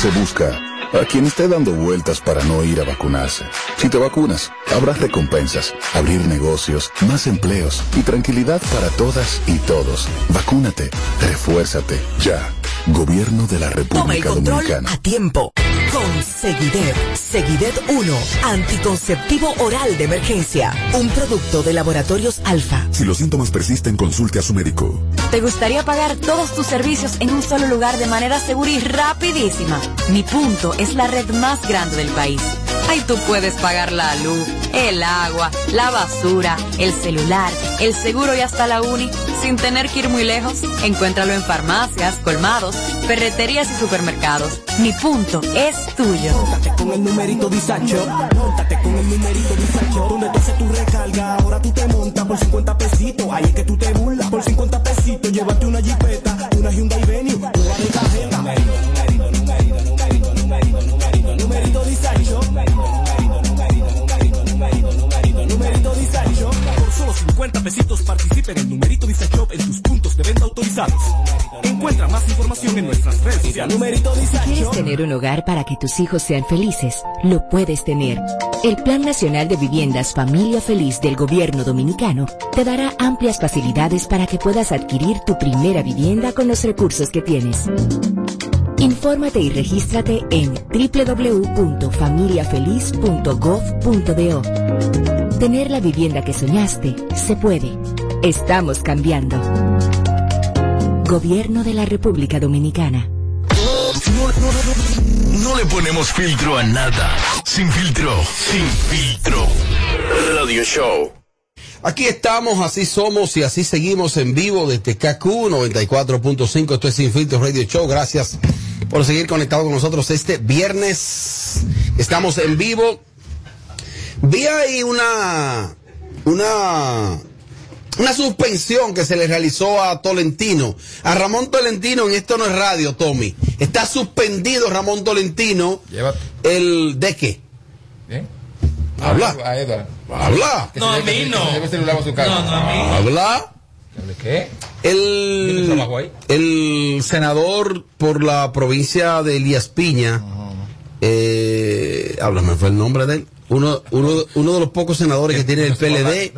Se busca a quien esté dando vueltas para no ir a vacunarse. Si te vacunas, habrá recompensas, abrir negocios, más empleos y tranquilidad para todas y todos. Vacúnate, refuérzate, ya. Gobierno de la República Dominicana. Toma el control Dominicana. A tiempo. Con Seguidet, Seguidet uno, anticonceptivo oral de emergencia, un producto de Laboratorios Alfa. Si los síntomas persisten, consulte a su médico. ¿Te gustaría pagar todos tus servicios en un solo lugar de manera segura y rapidísima? Mi Punto es la red más grande del país. Ahí tú puedes pagar la luz, el agua, la basura, el celular, el seguro y hasta la uni, sin tener que ir muy lejos. Encuéntralo en farmacias, colmados, ferreterías y supermercados. Mi Punto es tuyo. Póntate con el numerito disacho. Póntate con el numerito disacho. Donde tú haces tu recarga, ahora tú te montas por cincuenta pesitos. Ahí es que tú te burlas. Por cincuenta pesitos, llévate una jipeta, una Hyundai Venue, una de cajera. Numerito, numerito, numerito, numerito, numerito, numerito disacho. Por solo cincuenta pesitos participa en el numerito Disa Shop en tus puntos de venta autorizados. Encuentra más información en nuestras redes sociales. Si quieres tener un hogar para que tus hijos sean felices, lo puedes tener. El Plan Nacional de Viviendas Familia Feliz del Gobierno Dominicano te dará amplias facilidades para que puedas adquirir tu primera vivienda con los recursos que tienes. Infórmate y regístrate en doble u doble u doble u punto familia feliz punto gov punto do. Tener la vivienda que soñaste se puede. Estamos cambiando. Gobierno de la República Dominicana. No, no, no, no le ponemos filtro a nada. Sin filtro, sin filtro. Radio Show. Aquí estamos, así somos y así seguimos en vivo desde K Q noventa y cuatro punto cinco. Esto es Sin Filtro Radio Show. Gracias por seguir conectado con nosotros este viernes. Estamos en vivo. Vi ahí una una una suspensión que se le realizó a Tolentino, a Ramón Tolentino en Esto No es Radio, Tommy. Está suspendido Ramón Tolentino. Llévate. ¿El de qué? ¿Eh? Habla. A Edward. Habla. No, a mí no. Habla. ¿Qué? El, el senador por la provincia de Elías Piña, eh, háblame, fue el nombre de él. Uno, uno, uno de los pocos senadores que tiene el P L D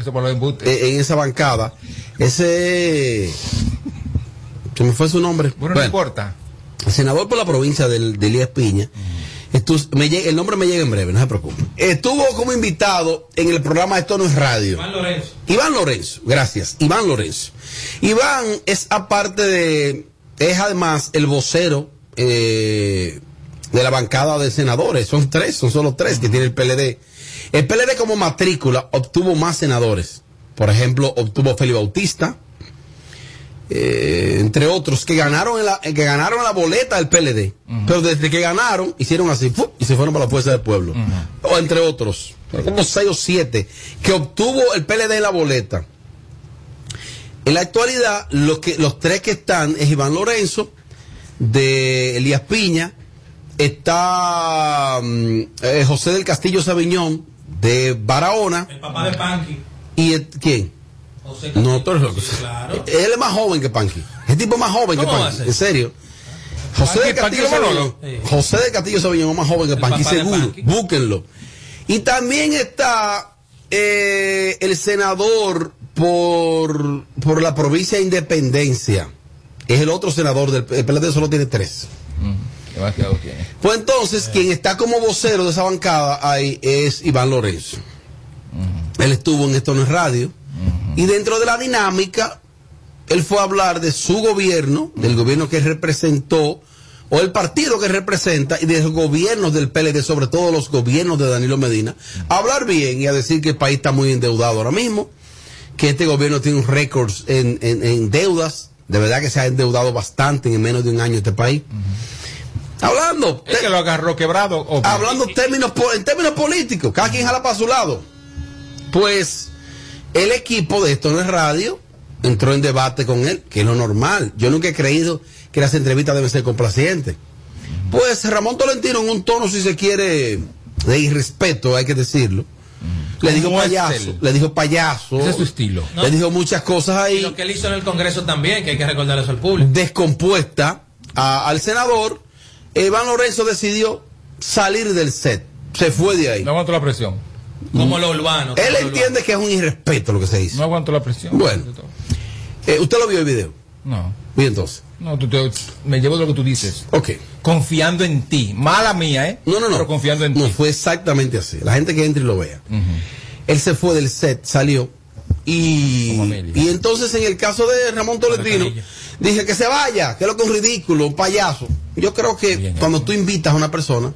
en esa bancada. Ese. Se me fue su nombre. Bueno, no importa. El senador por la provincia de, de Elías Piña. Estu- me lleg- el nombre me llega en breve, no se preocupe. Estuvo como invitado en el programa Esto No es Radio. Iván Lorenzo. Iván Lorenzo, gracias. Iván Lorenzo. Iván es aparte de, es además el vocero eh, de la bancada de senadores. Son tres, son solo tres que tiene el P L D. El P L D como matrícula obtuvo más senadores. Por ejemplo, obtuvo Félix Bautista, Eh, entre otros que ganaron en la que ganaron la boleta del P L D, uh-huh. Pero desde que ganaron hicieron así ¡fup! Y se fueron para la fuerza del pueblo, uh-huh. O entre otros, pero como seis o siete que obtuvo el P L D en la boleta. En la actualidad, los que los tres que están es Iván Lorenzo de Elías Piña, está eh, José del Castillo Sabiñón de Barahona, el papá de Panky, y el, ¿quién? No, todo es loco. Claro. Él es más joven que Panky. Es tipo más joven que Panky. En serio. José del Castillo Sabiñón. José del Castillo Sabiñón es más joven que Panky. Seguro. Búsquenlo. Y también está eh, el senador por, por la provincia de Independencia. Es el otro senador del el P L D, solo tiene tres. Pues entonces, quien está como vocero de esa bancada ahí es Iván Lorenzo. Él estuvo en Esto No es Radio. Y dentro de la dinámica, él fue a hablar de su gobierno, del gobierno que representó, o el partido que representa, y de los gobiernos del P L D, sobre todo los gobiernos de Danilo Medina, a hablar bien y a decir que el país está muy endeudado ahora mismo, que este gobierno tiene un récord en, en, en deudas, de verdad que se ha endeudado bastante en menos de un año este país. Uh-huh. Hablando... Es te- que lo agarró quebrado. Obvio. Hablando términos, en términos políticos, cada quien jala para su lado. Pues... El equipo de Esto No es Radio entró en debate con él, que es lo normal. Yo nunca he creído que las entrevistas deben ser complacientes. Pues Ramón Tolentino, en un tono, si se quiere, de irrespeto, hay que decirlo, le dijo payaso, le dijo payaso. Ese es su estilo. Le dijo muchas cosas ahí. Y lo que él hizo en el Congreso también, que hay que recordar eso al público. Descompuesta a, al senador, Iván Lorenzo decidió salir del set. Se fue de ahí. No aguantó la presión. Como lo urbano. Como él lo entiende urbano. Que es un irrespeto lo que se hizo. No aguanto la presión. Bueno, eh, ¿usted lo vio el video? No. ¿Y entonces? No, tú te, me llevo de lo que tú dices. Ok. Confiando en ti. Mala mía, ¿eh? No, no, no. Pero confiando en no, ti. No, fue exactamente así. La gente que entre y lo vea. Uh-huh. Él se fue del set, salió. Y, y entonces, en el caso de Ramón Tolentino, dije que se vaya, que es lo que es ridículo, un payaso. Yo creo que bien, cuando bien. Tú invitas a una persona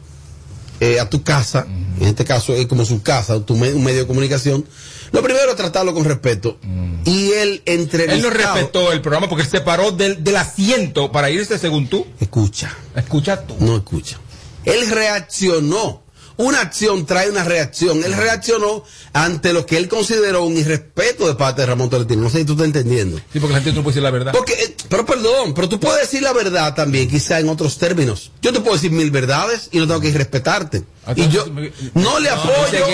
eh, a tu casa, uh-huh. en este caso es como su casa, tu me, un medio de comunicación, lo primero es tratarlo con respeto. Mm. Y él entrevistado... Él no respetó el programa porque se paró del, del asiento para irse, según tú. Escucha. Escucha tú. No escucha. Él reaccionó. Una acción trae una reacción. Él reaccionó ante lo que él consideró un irrespeto de parte de Ramón Tolentino. No sé si tú estás entendiendo. Sí, porque la gente no puede decir la verdad. Porque, pero perdón, pero tú puedes decir la verdad también, quizá en otros términos. Yo te puedo decir mil verdades y no tengo que irrespetarte. Y yo no le apoyo.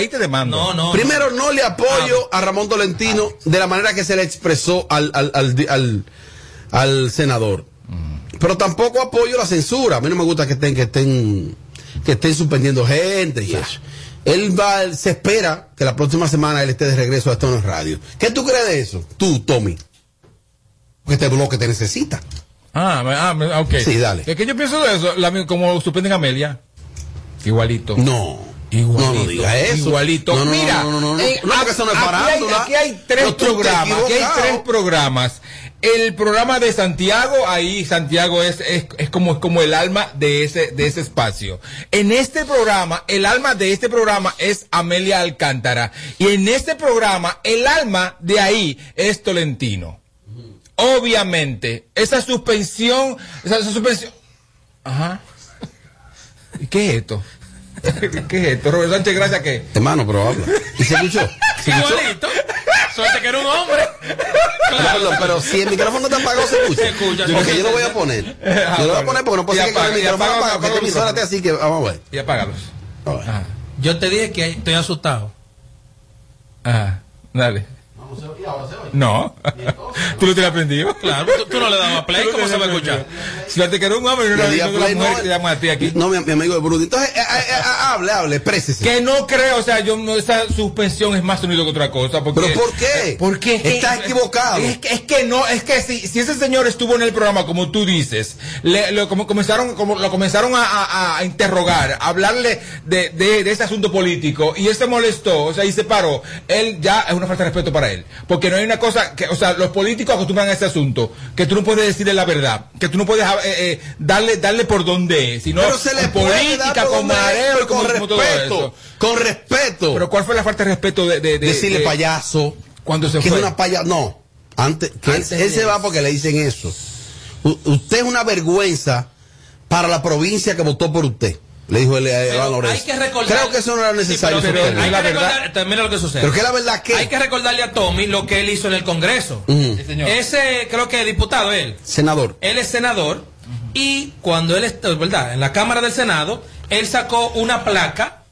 No, no. Primero, no le apoyo a Ramón Tolentino de la manera que se le expresó al, al, al, al, al senador. Pero tampoco apoyo la censura. A mí no me gusta que estén, que estén... que estén suspendiendo gente y yeah. eso. Él va, se espera que la próxima semana él esté de regreso a Esto No es Radio. ¿Qué tú crees de eso? Tú, Tommy. Porque este bloque te necesita. Ah, ah, ok. Sí, dale. Es que yo pienso de eso, la, como suspenden a Amelia. Igualito. No. Igualito, no, no diga eso. Igualito. No, no, mira, no, no, no, no, no. Eh, no, porque eso no es parándula. Aquí hay tres programas. Aquí hay tres programas. El programa de Santiago, ahí Santiago es, es, es como, es como el alma de ese, de ese espacio. En este programa, el alma de este programa es Amelia Alcántara. Y en este programa, el alma de ahí es Tolentino. Obviamente, esa suspensión, esa, esa suspensión. Ajá. ¿Qué es esto? ¿Qué es esto? Roberto Sánchez, gracias a qué. Hermano, pero habla. ¿Y se escuchó? ¿Se escuchó? Igualito. Suerte que era un hombre. Claro. No, pero, pero si el micrófono está apagado, se escucha. Se escucha. Porque okay, yo lo voy a poner. Yo lo voy a poner porque no puedo ser que el micrófono apagado. Que esta emisora esté así, que vamos a ver. Y apágalos. Ajá. Yo te dije que estoy asustado. Ajá. Dale. ¿Y ahora se oye? No. ¿Tú lo tienes aprendido? Claro, tú, tú no le dabas play, ¿cómo se va a escuchar? Si la te quedó un hombre, no le digas play, no te llaman a ti aquí. No, mi, mi amigo de Brudy. Entonces, eh, eh, hable, hable, exprésese. Que no creo, o sea, yo no, esa suspensión es más sonido que otra cosa. Porque, ¿pero por qué? Porque estás es, equivocado. Es, es, que, es que no, es que si, si ese señor estuvo en el programa, como tú dices, le, lo, como comenzaron, como, lo comenzaron a, a, a interrogar, a hablarle de, de, de ese asunto político, y él se molestó, o sea, y se paró, él ya es una falta de respeto para él. Porque no hay una cosa que, o sea, los políticos acostumbran a ese asunto, que tú no puedes decirle la verdad, que tú no puedes eh, eh, darle darle por donde es, sino pero se le con política, con mareo, con respeto, todo eso. Con respeto. Pero ¿cuál fue la falta de respeto de, de, de decirle de, payaso? Cuando se que fue. Es una paya... No, antes, que antes él, él se va porque le dicen eso. U- usted es una vergüenza para la provincia que votó por usted. Le dijo el Iván Lorenzo. Hay que recordar... Creo que eso no era necesario. Sí, pero, pero, pero, hay que recordar, también lo que sucede. Pero que la verdad que... Hay que recordarle a Tommy lo que él hizo en el Congreso. Uh-huh. Sí, señor. Ese, creo que diputado él. Senador. Él es senador. Uh-huh. Y cuando él está, ¿verdad? En la Cámara del Senado, él sacó una placa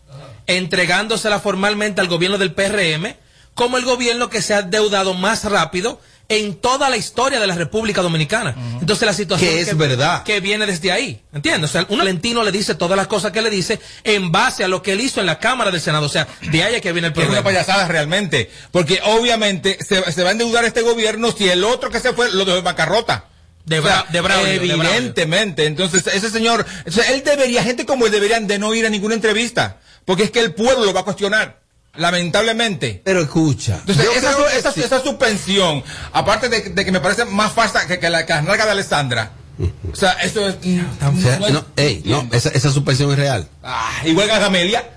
entregándosela formalmente al gobierno del P R M como el gobierno que se ha endeudado más rápido en toda la historia de la República Dominicana. Uh-huh. Entonces la situación que, es que, verdad. Que viene desde ahí, ¿entiendes? O sea, un Tolentino le dice todas las cosas que le dice en base a lo que él hizo en la Cámara del Senado, o sea, de ahí es que viene el problema. Es una payasada realmente, porque obviamente se, se va a endeudar este gobierno si el otro que se fue lo dejó en bancarrota. De, bra- o sea, de Braulio, evidentemente. De entonces ese señor, o sea, él debería, gente como él deberían de no ir a ninguna entrevista, porque es que el pueblo lo va a cuestionar. Lamentablemente. Pero escucha. Entonces, esa, su, esa, sí. esa suspensión, aparte de, de que me parece más falsa que, que la carnaga de Alessandra. O sea, eso es. O sea, no, ey, no, esa, esa suspensión es real. Ah, igual que Amelia.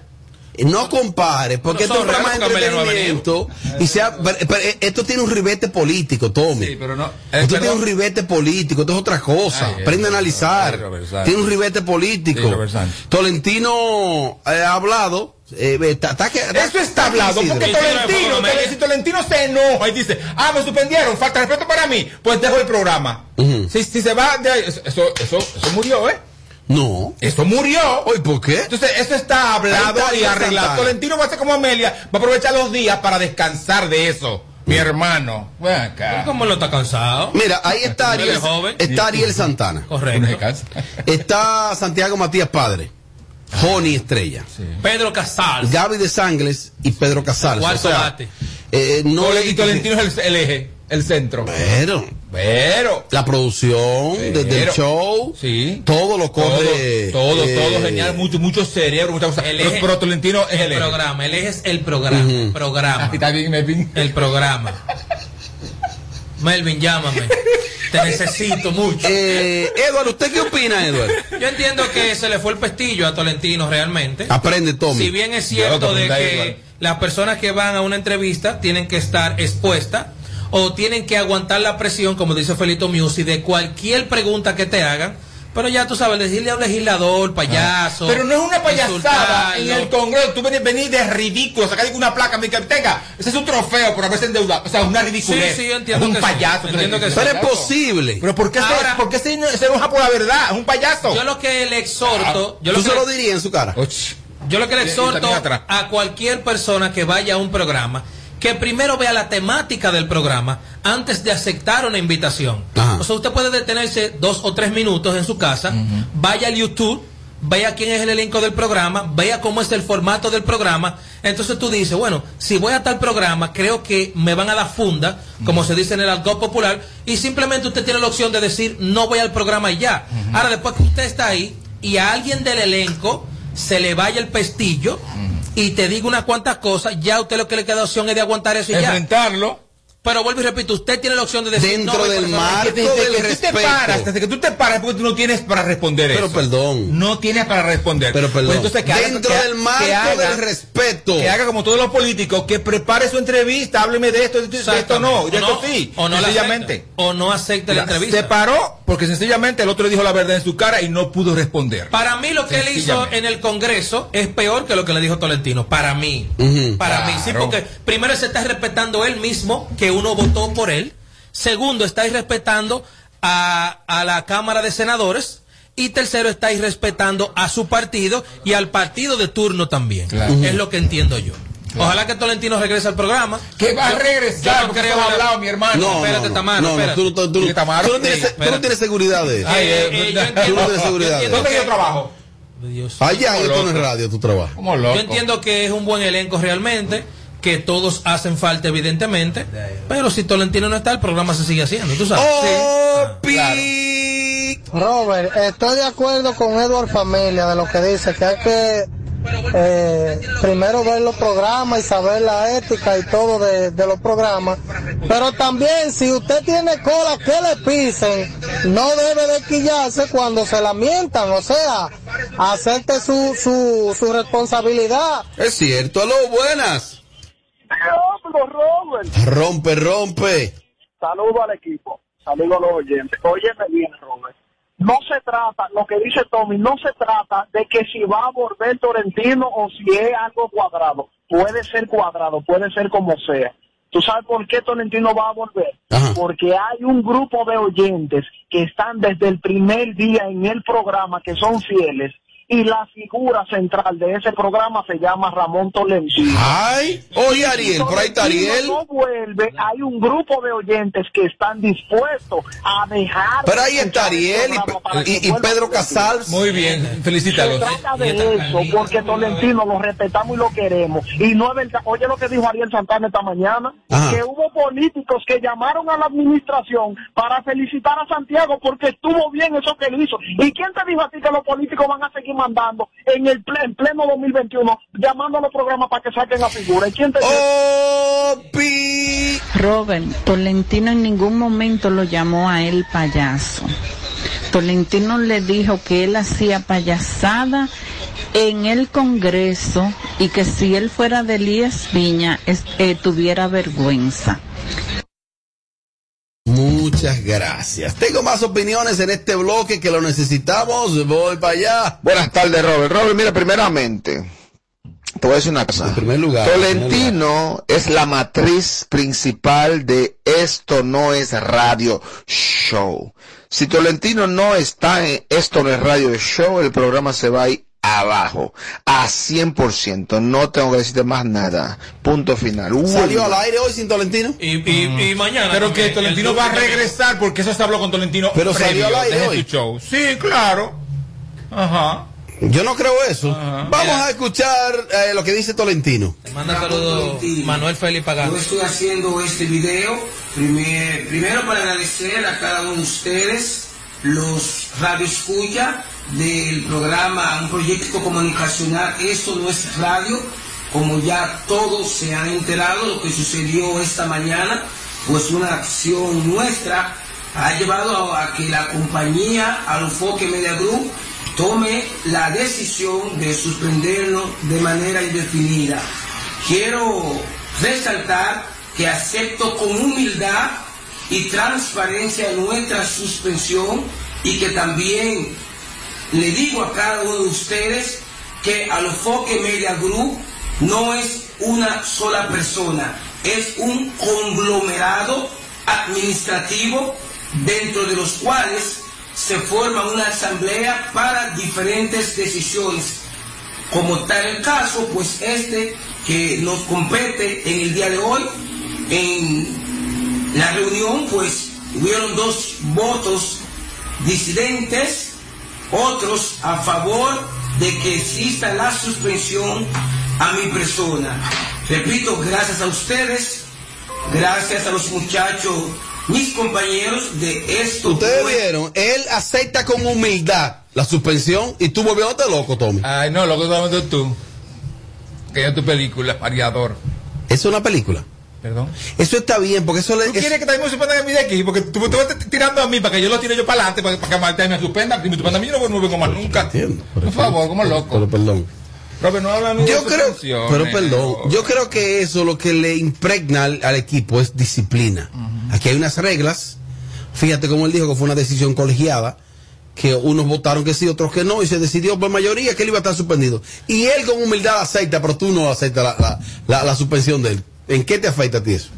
No compare, porque no, esto es un programa de entretenimiento. No y sea, pero, pero, esto tiene un ribete político, Tommy. Sí, pero no. Eh, esto perdón. tiene un ribete político, esto es otra cosa. Ay, aprende es, a analizar. Ay, tiene un ribete político. Sí, Tolentino eh, ha hablado. Eh, ta, ta, ta, eso está hablado porque Tolentino, si Tolentino se enoja y dice, ah, me suspendieron, falta de respeto para mí, pues dejo el programa. Uh-huh. si, si se va de ahí, eso, eso, eso, eso murió, ¿eh? No, eso murió. ¿Y por qué? Entonces eso está hablado está, y arreglado. Santana. Tolentino va a ser como Amelia, va a aprovechar los días para descansar de eso. Mi hermano, ven acá. ¿Cómo lo está cansado? Mira, ahí está Ariel, está Ariel Santana. Correcto. Está Santiago Matías Padre. Johnny Estrella, sí. Pedro Casals, Gaby de Sangles y Pedro Casals. Cuarto o sea, bate. Eh, no le Tolentino es el, el eje, el centro. Pero Pero la producción, pero, desde el show, sí, todo lo corre. Todo, todo, eh, todo genial, mucho, mucho cerebro, muchas cosas. El eje, pero Tolentino es el, el programa, el eje es el programa, uh-huh. programa. Está bien, Melvin. El programa. Melvin, llámame. Te necesito mucho. Eh, Edward, ¿usted qué opina, Edward? Yo entiendo que se le fue el pestillo a Tolentino realmente. Aprende, Tommy. Si bien es cierto de que Edward. Las personas que van a una entrevista tienen que estar expuestas o tienen que aguantar la presión, como dice Felito Musi, de cualquier pregunta que te hagan. Pero ya tú sabes, decirle a un legislador, payaso... Ah, pero no es una payasada en el Congreso. Tú venís venir de ridículo, sacar una placa, me tenga, ese es un trofeo por haberse endeudado. O sea, es una ridiculez. Sí, sí, yo entiendo. Es un que payaso. Sí, entiendo que pero sí. Es posible. Pero ¿por qué, ahora, se, ¿por qué se, se enoja por la verdad? Es un payaso. Yo lo que le exhorto... Ah, yo lo tú que se lo dirías en su cara. Uch. Yo lo que le exhorto a cualquier persona que vaya a un programa... que primero vea la temática del programa antes de aceptar una invitación. Ajá. O sea, usted puede detenerse dos o tres minutos en su casa, uh-huh. vaya al YouTube, vea quién es el elenco del programa, vea cómo es el formato del programa. Entonces tú dices, bueno, si voy a tal programa, creo que me van a dar funda, uh-huh. como se dice en el argot popular, y simplemente usted tiene la opción de decir, no voy al programa y ya. Uh-huh. Ahora, después que usted está ahí, y a alguien del elenco se le vaya el pestillo... Uh-huh. y te digo unas cuantas cosas, ya a usted lo que le queda opción es de aguantar eso y enfrentarlo. Ya. Enfrentarlo. Pero vuelvo y repito, usted tiene la opción de decir... Dentro no, del marco desde, desde del que respeto. Te paras, desde que tú te paras, porque tú no tienes para responder pero eso. Pero perdón. No tienes para responder. Pero perdón. Pues entonces, que dentro haga, del marco que haga, del respeto. Que haga como todos los políticos, que prepare su entrevista, hábleme de esto, de esto no, de esto sí. O no sencillamente. O no acepte la entrevista. Se paró porque sencillamente el otro le dijo la verdad en su cara y no pudo responder. Para mí lo que él hizo en el Congreso es peor que lo que le dijo Tolentino. Para mí. Uh-huh. Para claro. mí. Sí, porque primero se está respetando él mismo, que uno votó por él, segundo, estáis respetando a, a la Cámara de Senadores, y tercero, estáis respetando a su partido y al partido de turno también. Claro. Es lo que entiendo yo. Claro. Ojalá que Tolentino regrese al programa. Que va yo, a regresar, yo no creo no hablado, mi hermano. No, espérate, no, Tamara, no, no, espérate. Tú, tú, tú, tú, Tamara, tú, no tienes, sí, tú no tienes seguridad de eso. Ay, eh, eh, yo entiendo, tú no tienes seguridad de eso. ¿Dónde yo trabajo? Dios, allá, yo estoy en radio, tu trabajo. Yo entiendo que es un buen elenco realmente, que todos hacen falta evidentemente, pero si Tolentino no está, el programa se sigue haciendo, tú sabes. Oh, sí. ah, claro. Robert, estoy de acuerdo con Edward Familia de lo que dice, que hay que eh, primero ver los programas y saber la ética y todo de, de los programas, pero también si usted tiene cola que le pisen, no debe de quillarse cuando se la mientan, o sea, acepte su, su, su responsabilidad. Es cierto, aló, buenas. Robert. Rompe, rompe. Saludo al equipo, saludo a los oyentes. Óyeme bien, Robert. No se trata, lo que dice Tommy, no se trata de que si va a volver Tolentino o si es algo cuadrado. Puede ser cuadrado, puede ser como sea. ¿Tú sabes por qué Tolentino va a volver? Ajá. Porque hay un grupo de oyentes que están desde el primer día en el programa, que son fieles. Y la figura central de ese programa se llama Ramón Tolentino. Ay, oye Ariel, por ahí está Ariel. No vuelve, hay un grupo de oyentes que están dispuestos a dejar. Pero ahí está Ariel y, y, y Pedro Casals. Muy bien, felicítalo. Se trata de eso, porque Tolentino lo respetamos y lo queremos. Y no es verdad, oye lo que dijo Ariel Santana esta mañana, ajá, que hubo políticos que llamaron a la administración para felicitar a Santiago porque estuvo bien eso que él hizo. ¿Y quién te dijo a ti que los políticos van a seguir mandando en el ple- en pleno dos mil veintiuno llamando a los programas para que saquen la figura? ¿Y quién te... oh, pi- Robert, Tolentino en ningún momento lo llamó a él payaso. Tolentino le dijo que él hacía payasada en el Congreso y que si él fuera de Elías Piña es, eh, tuviera vergüenza. Muchas gracias. Tengo más opiniones en este bloque que lo necesitamos. Voy para allá. Buenas tardes, Robert. Robert, mira, primeramente, te voy a decir una cosa. En primer lugar, Tolentino es la matriz principal de Esto No Es Radio Show. Si Tolentino no está en Esto No Es Radio Show, el programa se va a ir abajo, a cien por ciento, no tengo que decirte más nada, punto final. Uy. ¿Salió al aire hoy sin Tolentino? Y, y, mm. y mañana. Pero que Tolentino va a regresar, porque eso se habló con Tolentino. Pero previo, salió al aire hoy. Show. Sí, claro. Ajá. Yo no creo eso. Ajá. Vamos Mira. a escuchar eh, lo que dice Tolentino. Te manda saludos Manuel Félix Pagano. Yo estoy haciendo este video primer, primero para agradecer a cada uno de ustedes, los radioescucha del programa, un proyecto comunicacional, Esto No es Radio. Como ya todos se han enterado lo que sucedió esta mañana, pues una acción nuestra ha llevado a que la compañía Alofoque Media Group tome la decisión de suspendernos de manera indefinida. Quiero resaltar que acepto con humildad y transparencia nuestra suspensión, y que también le digo a cada uno de ustedes que Alofoque Media Group no es una sola persona, es un conglomerado administrativo dentro de los cuales se forma una asamblea para diferentes decisiones. Como tal el caso, pues este que nos compete en el día de hoy, en la reunión pues hubieron dos votos disidentes, otros a favor de que exista la suspensión a mi persona. Repito, gracias a ustedes, gracias a los muchachos, mis compañeros de Esto. Ustedes vieron, él acepta con humildad la suspensión y tú volviéndote loco, Tommy. Ay, no, loco solamente tú. Que es tu película, Variador. ¿Es una película? Perdón. Eso está bien, porque eso le... ¿Tú es... quieres que también me suspendan a mí de aquí? Porque tú, tú vas tirando a mí para que yo lo tire yo para adelante, para, para que Marta me suspendan. Si me suspendan a mí, yo no vuelvo más nunca. Entiendo. Por, por favor, como loco. Pero perdón. Robert, no hablan yo creo, pero perdón, o... yo creo que eso lo que le impregna al, al equipo es disciplina. Uh-huh. Aquí hay unas reglas. Fíjate como él dijo que fue una decisión colegiada, que unos votaron que sí, otros que no, y se decidió por mayoría que él iba a estar suspendido. Y él con humildad acepta, pero tú no aceptas la, la, la, la suspensión de él. ¿En qué te afecta a ti eso?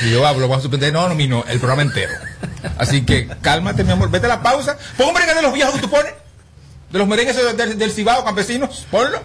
Si yo hablo, voy a suspender, no, no, no, el programa entero. Así que cálmate, mi amor, vete a la pausa. Pon un merengue de los viejos que tú pones, de los merengues del, del, del Cibao, campesinos, ponlo.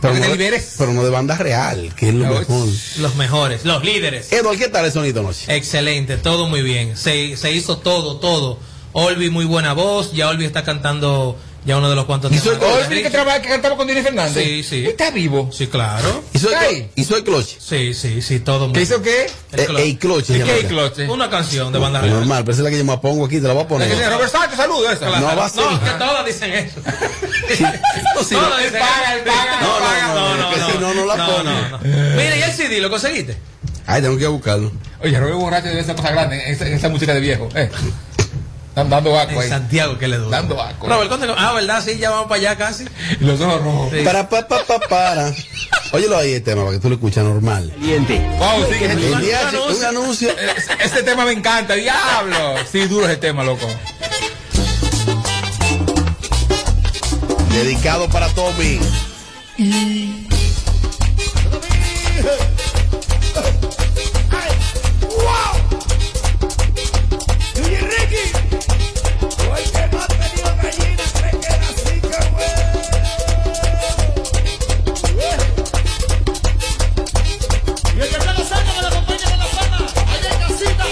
Pero no, de, pero no de banda real, que es lo no, mejor. Los mejores, los líderes. Edward, ¿qué tal el sonido noche? Excelente, todo muy bien. Se, se hizo todo, todo. Olvi, muy buena voz. Ya Olvi está cantando ya uno de los cuantos temas. Olvi que, trabaja, que cantaba con Dini Fernández. Sí, sí. ¿Está vivo? Sí, claro. ¿Hizo el, ¿Hizo el cloche? Sí, sí, sí, todo muy bien. ¿Qué hizo qué? El cloche. El cloche, ¿qué el cloche? Una canción de banda real. Normal, pero esa es la que yo me pongo aquí, te la voy a poner. Robert Sánchez, saludos. Esa. No, va a ser. No, que todos dicen eso. No, sí, no, él paga, él paga, no, paga. No, no, no, no, no, no, la no, no, no. Mira, ¿y el C D lo conseguiste? Ay, tengo que buscarlo. Oye, Robert borracho debe ser cosa grande en esa, en esa música de viejo. Eh. Están dando vaco ahí. Santiago, que le duele. Dando vaco. Robert, ¿cuánto? Ah, ¿verdad? Sí, ya vamos para allá casi. Y los ojos rojos. Sí. Para, pa, pa, pa, para. Óyelo ahí el tema, para que tú lo escuches normal. Siguiente. Wow, sí, es un anuncio. Un anuncio. Este tema me encanta, diablo. Sí, duro ese tema, loco. Dedicado para Tommy. Y... ¡Ay! ¡Wow! ¡Y Ricky! ¡O el que no ha tenido gallina se queda así que huevo! ¡Y el que se lo saca me lo acompaña con las palmas! ¡Allá en casita!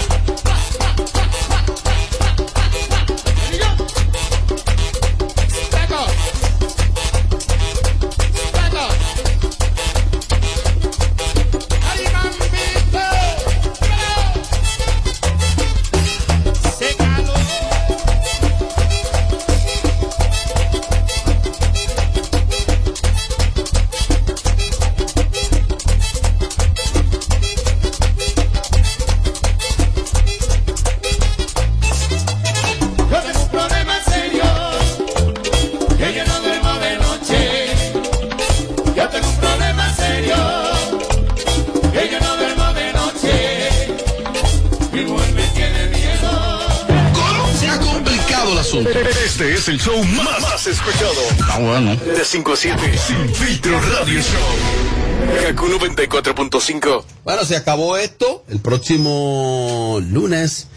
Este es el show más, más escuchado. Ah, bueno. De cinco a siete. Sin Filtro Radio Show. K Q noventa y cuatro punto cinco. Bueno, se acabó esto. El próximo lunes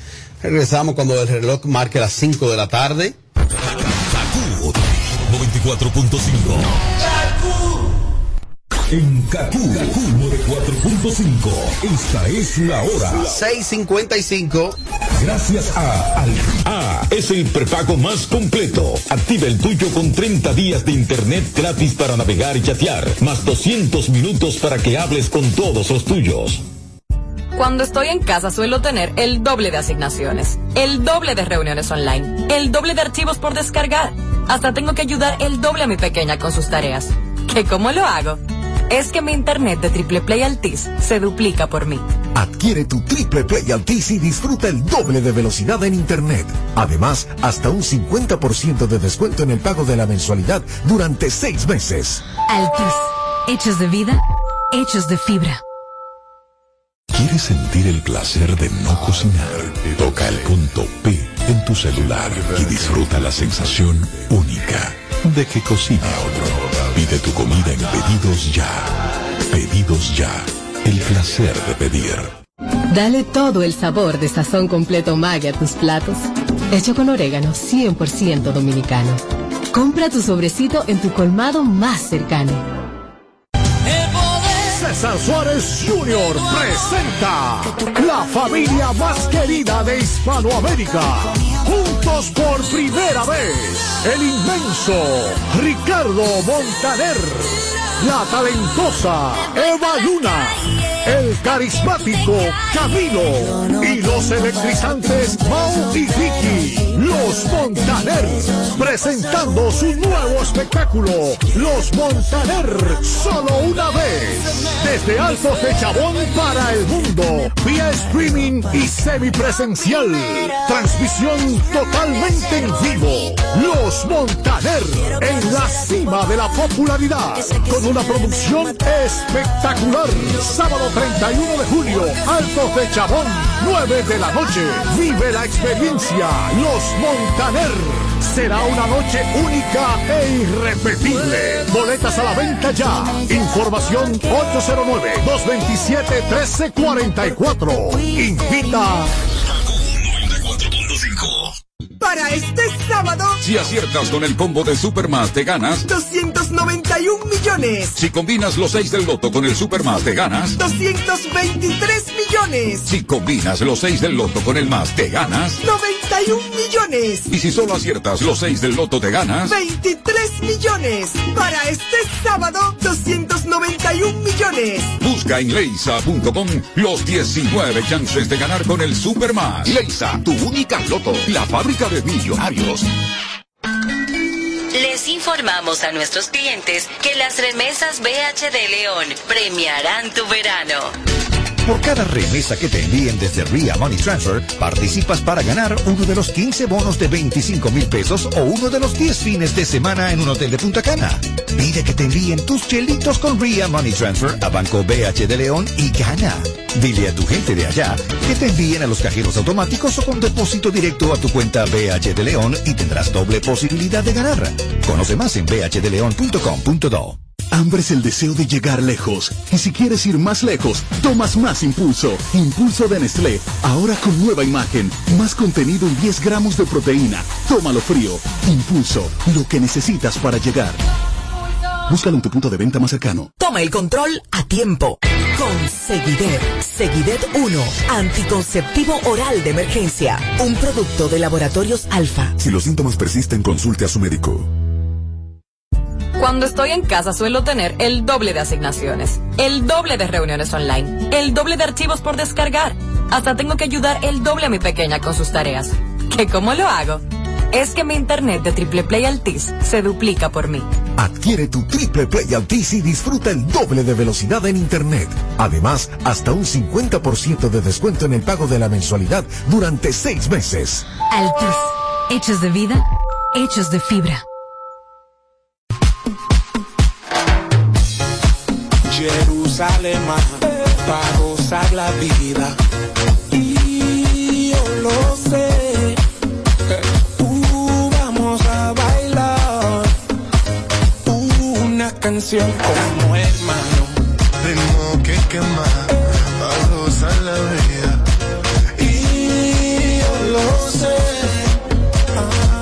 regresamos cuando el reloj marque las cinco de la tarde. K Q noventa y cuatro punto cinco. En K Q noventa y cuatro punto cinco. Esta es la hora. seis cincuenta y cinco. Gracias a Alfa. Ah, es el prepago más completo. Activa el tuyo con treinta días de internet gratis para navegar y chatear. Más doscientos minutos para que hables con todos los tuyos. Cuando estoy en casa suelo tener el doble de asignaciones, el doble de reuniones online, el doble de archivos por descargar. Hasta tengo que ayudar el doble a mi pequeña con sus tareas. ¿Qué cómo lo hago? Es que mi internet de Triple Play Altice se duplica por mí. Adquiere tu Triple Play Altice y disfruta el doble de velocidad en internet. Además, hasta un cincuenta por ciento de descuento en el pago de la mensualidad durante seis meses. Altice, hechos de vida, hechos de fibra. ¿Quieres sentir el placer de no cocinar? Toca el punto P en tu celular y disfruta la sensación única de que cocina otro. Pide tu comida en Pedidos Ya. Pedidos Ya. El placer de pedir. Dale todo el sabor de Sazón Completo Maggi a tus platos. Hecho con orégano cien por ciento dominicano. Compra tu sobrecito en tu colmado más cercano. César Suárez junior presenta la familia más querida de Hispanoamérica. Juntos por primera vez, el inmenso Ricardo Montaner, la talentosa Eva Luna, el carismático Camilo y los electrizantes Mau y Vicky. Los Montaner, presentando su nuevo espectáculo, Los Montaner, solo una vez. Desde Altos de Chabón para el mundo, vía streaming y semipresencial. Transmisión totalmente en vivo. Los Montaner, en la cima de la popularidad, con una producción espectacular. Sábado treinta y uno de julio, Altos de Chabón, nueve de la noche. Vive la experiencia. Los Montaner, será una noche única e irrepetible. Boletas a la venta ya. Información ocho cero nueve, dos dos siete, uno tres cuatro cuatro. Invita para este sábado. Si aciertas con el combo de Supermás, te ganas doscientos noventa y un millones. Si combinas los seis del loto con el Supermás, te ganas doscientos veintitrés millones. Si combinas los seis del loto con el más, te ganas noventa y un millones. Y si solo aciertas los seis del loto, te ganas veintitrés millones. Para este sábado, doscientos noventa y un millones. Busca en leisa punto com los diecinueve chances de ganar con el Supermás. Leisa, tu única loto. La fábrica de millonarios. Les informamos a nuestros clientes que las remesas B H de León premiarán tu verano. Por cada remesa que te envíen desde Ria Money Transfer, participas para ganar uno de los quince bonos de veinticinco mil pesos o uno de los diez fines de semana en un hotel de Punta Cana. Pide que te envíen tus chelitos con Ria Money Transfer a Banco B H de León y gana. Dile a tu gente de allá que te envíen a los cajeros automáticos o con depósito directo a tu cuenta B H de León y tendrás doble posibilidad de ganar. Conoce más en b h de león punto com punto do. Hambre es el deseo de llegar lejos. Y si quieres ir más lejos, tomas más impulso. Impulso de Nestlé, ahora con nueva imagen. Más contenido en diez gramos de proteína. Tómalo frío. Impulso, lo que necesitas para llegar. Búscalo en tu punto de venta más cercano. Toma el control a tiempo. Con Seguidet. Seguidet uno, anticonceptivo oral de emergencia. Un producto de Laboratorios Alfa. Si los síntomas persisten, consulte a su médico. Cuando estoy en casa suelo tener el doble de asignaciones, el doble de reuniones online, el doble de archivos por descargar. Hasta tengo que ayudar el doble a mi pequeña con sus tareas. ¿Qué cómo lo hago? Es que mi internet de Triple Play Altice se duplica por mí. Adquiere tu Triple Play Altice y disfruta el doble de velocidad en internet. Además, hasta un cincuenta por ciento de descuento en el pago de la mensualidad durante seis meses. Altice, hechos de vida, hechos de fibra. Jerusalén, para gozar la vida. Y yo lo sé, uh, vamos a bailar una canción como hermano. Tengo que quemar para gozar la vida. Y yo lo sé,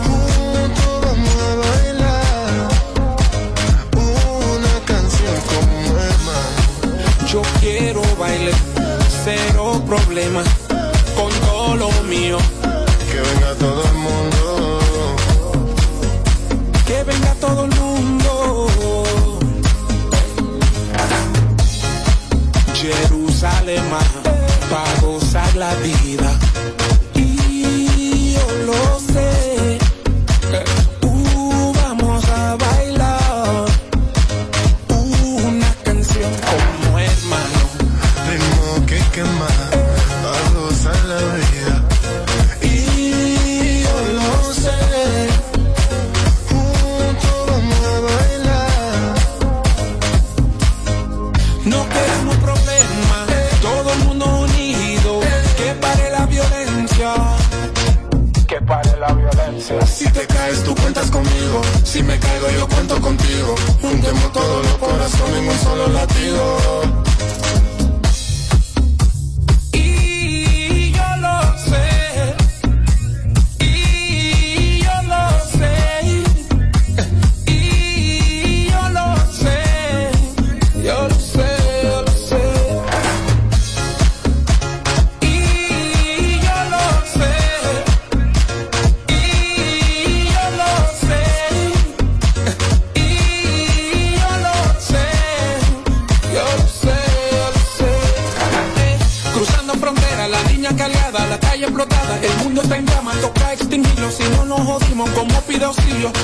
juntos vamos a bailar una canción como hermano. baile, cero problema, con todo lo mío. Que venga todo el mundo, que venga todo el mundo. Jerusalén, para gozar la vida. Y yo lo sé, uh, vamos a bailar una canción como hermano. Ritmo que quema, para gozar la vida. Y yo lo sé, juntos vamos a bailar. No queremos problemas, todo el mundo unido. Que pare la violencia, que pare la violencia. Si te caes tú cuentas conmigo, si me caigo yo cuento contigo. Juntemos todos los corazones en un solo latido.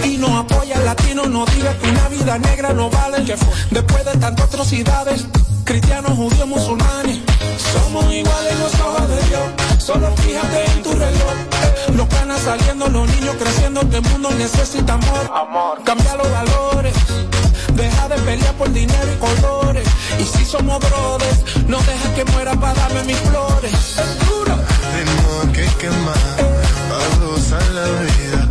Y nos apoya el latino, no digas que una vida negra no vale. Después de tantas atrocidades, cristianos, judíos, musulmanes, somos iguales en los ojos de Dios. Solo fíjate en tu reloj. Los canas saliendo, los niños creciendo, que el mundo necesita amor. Amor. Cambia los valores, deja de pelear por dinero y colores. Y si somos brothers, no dejes que muera para darme mis flores. Es duro. Tengo que quemar, para gozar la vida.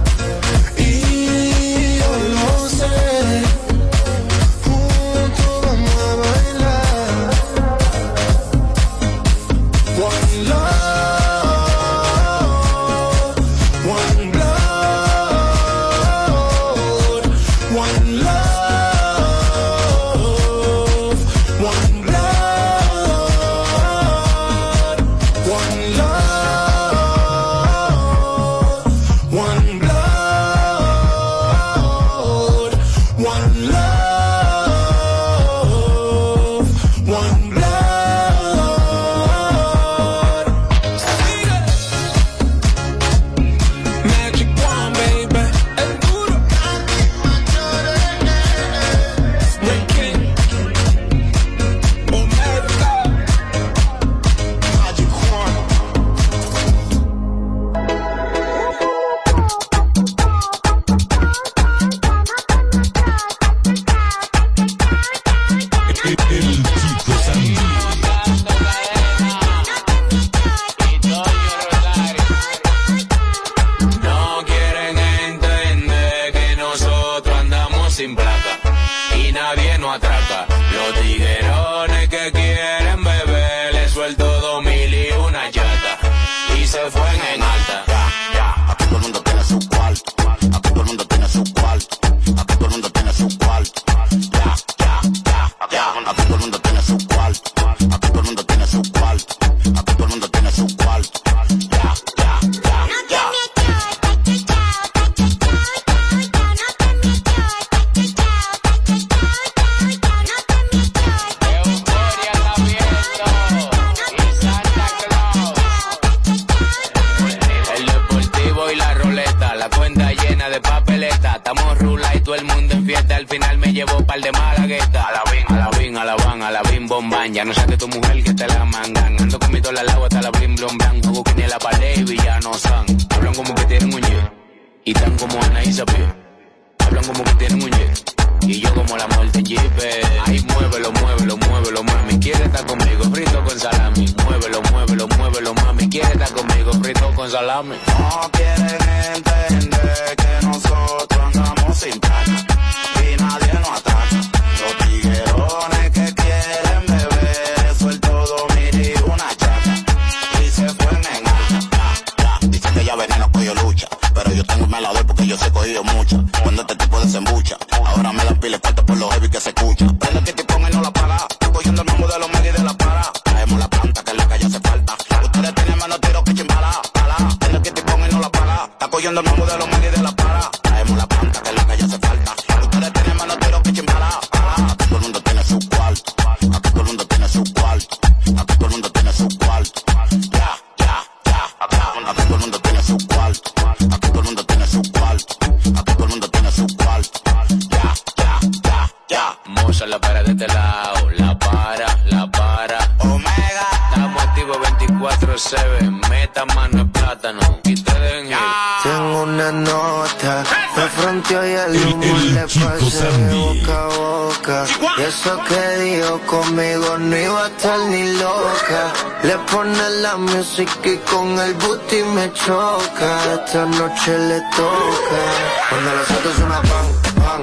recibe, meta mano plátano y te den hit. Tengo una nota, me fronteo y al humo le pasé de boca a boca. Y eso que dijo conmigo no iba a estar ni loca. Le pone la música y con el booty me choca. Esta noche le toca. Cuando los otros suenan pan, pan.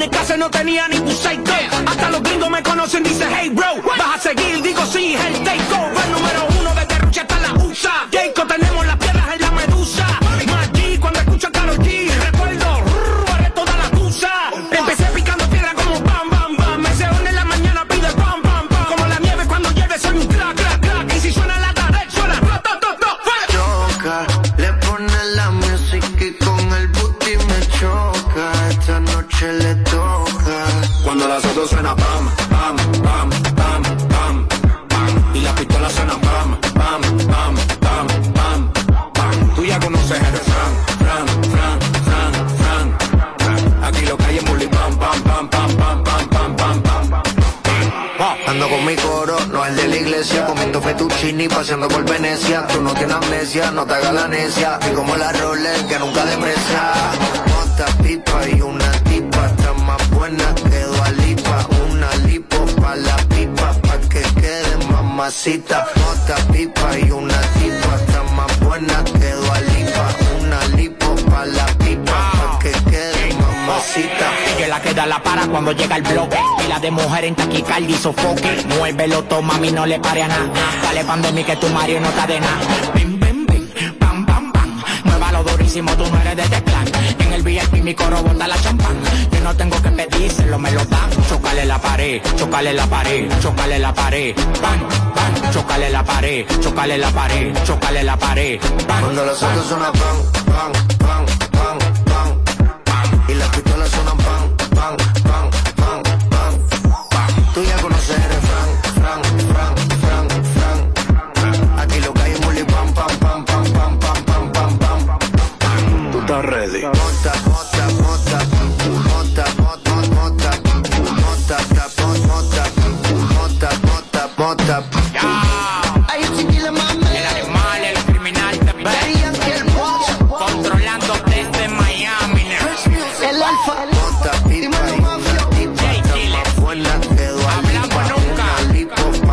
En el caso no tenía ni buceito. Hasta los gringos me conocen, dice hey bro. Vas a seguir, digo sí, el takeover. El número uno de Terrucha hasta la U S A. Jacob, tenemos las piedras en la medusa. Más G, cuando escucho a Karol G, recuerdo, rrr, haré toda la tusa. Empecé picando piedra como bam, bam, bam. Me seón en la mañana, pide pam, pam, pam. Como la nieve cuando llueve, soy un crack, crack, crack. Y si suena la tarde, suena rock, rock, rock, rock. Choca, le pone la música y con el booty me choca. Esta noche le toca. Cuando las otras suena pam, pam, pam, pam, pam, pam. Y las pistolas suenan pam, pam, pam, pam, pam, pam. Tú ya conoces el Fran, Fran, Fran, Fran, Fran. Aquí lo que hay es bully, pam, pam, pam, pam, pam, pam, pam, pam, pam. Ando con mi coro, no es de la iglesia. Comiendo fettuccini, paseando por Venecia. Tú no tienes amnesia, no te hagas la necia. Y como la Rolex que nunca depresa. Mota, pipa y una tipa está más buena que la pipa pa' que quede mamacita. Otra pipa y una tipa está más buena que Dua Lipa. Una lipo pa' la pipa pa' que quede mamacita. Y que la queda la para cuando llega el bloque. Y la de mujer en taquicardia y sofoque. Muévelo, toma, mami, no le pare a nada. Dale pandemia que tu Mario no está de nada. Bim, bim, bim, pam, pam, pam. Muévalo durísimo, tú no eres de Teclán. En el V I P mi coro bota la champán. Yo no tengo que pedir, se lo me lo dan. Chocale la pared, chocale la pared, chocale la pared, pan, pan. Chocale la pared, chocale la pared, chocale la pared, pan. Cuando los autos suenan pan, pan, pan, pan, pan, pan. Y las pistolas suenan pan, pan, pan, pan, pan, pan. Tú ya conoces el refrán, fran, fran, fran, fran. Aquí lo que hay es muli, pan, pan, pan, pan, pan, pan, pan, pan, pan, pan. Tú estás ready. Hay un chiquillo mami. El animal, el criminal, controlando desde Miami. El alfa, el alfa. Dímelo mami. Hablamos nunca.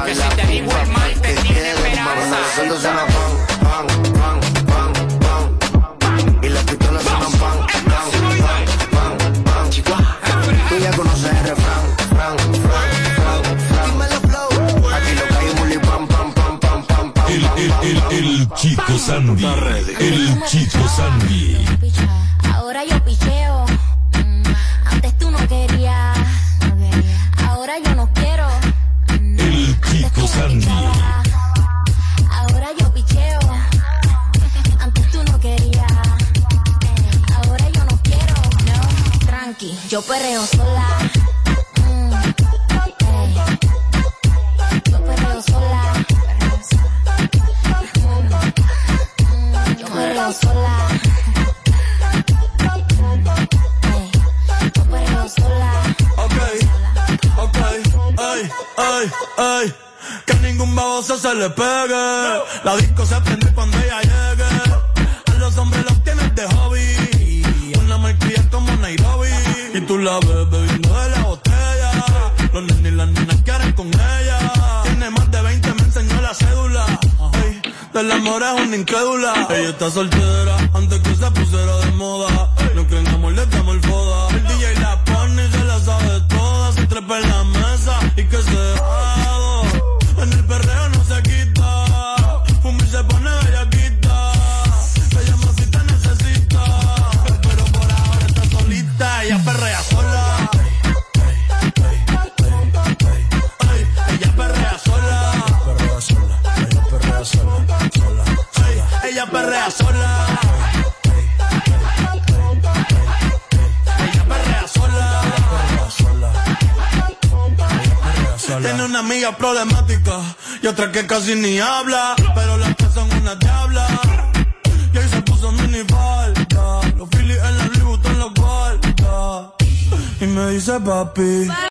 Que si te digo el mal te tiene esperanza. Chico Sandy, el Chico Sandy. Ahora yo picheo. Antes tú no querías. Ahora yo no quiero. El Chico Sandy. Ahora yo picheo. Antes tú no querías. Ahora yo no quiero. No, tranqui, yo perreo sola. Sola, hey, sola. Okay, okay, ay, ay, ay. Que ningún baboso se le pegue. La disco se prende cuando ella llegue. A los hombres los tienes de hobby. Una marquilla como Nairobi. Y tú la ves bebiendo de la botella. Los nenes y las nenas quieren con ella. Tiene más de veinte, me enseñó la cédula. El amor es una incrédula. Ella está soltera antes que se pusiera de moda. No creen amor, le damos el foda. El D J la pone y se la sabe toda. Se trepa en la mesa y que se va. En el perreo no se quita. Fuma y se pone bellaquita. Se llama si te necesita. Pero por ahora está solita. Ella perrea sola. Ella perrea sola. Perrea sola. Ella perrea sola. Sola, sola. Ella perrea sola. Hey, hey, hey, hey, hey. sola. Tiene una amiga problemática y otra que casi ni habla, pero las tres son una diabla. Y ahí se puso mini falta, los Phillies en la Louis Vuitton en la guarda. Y me dice papi,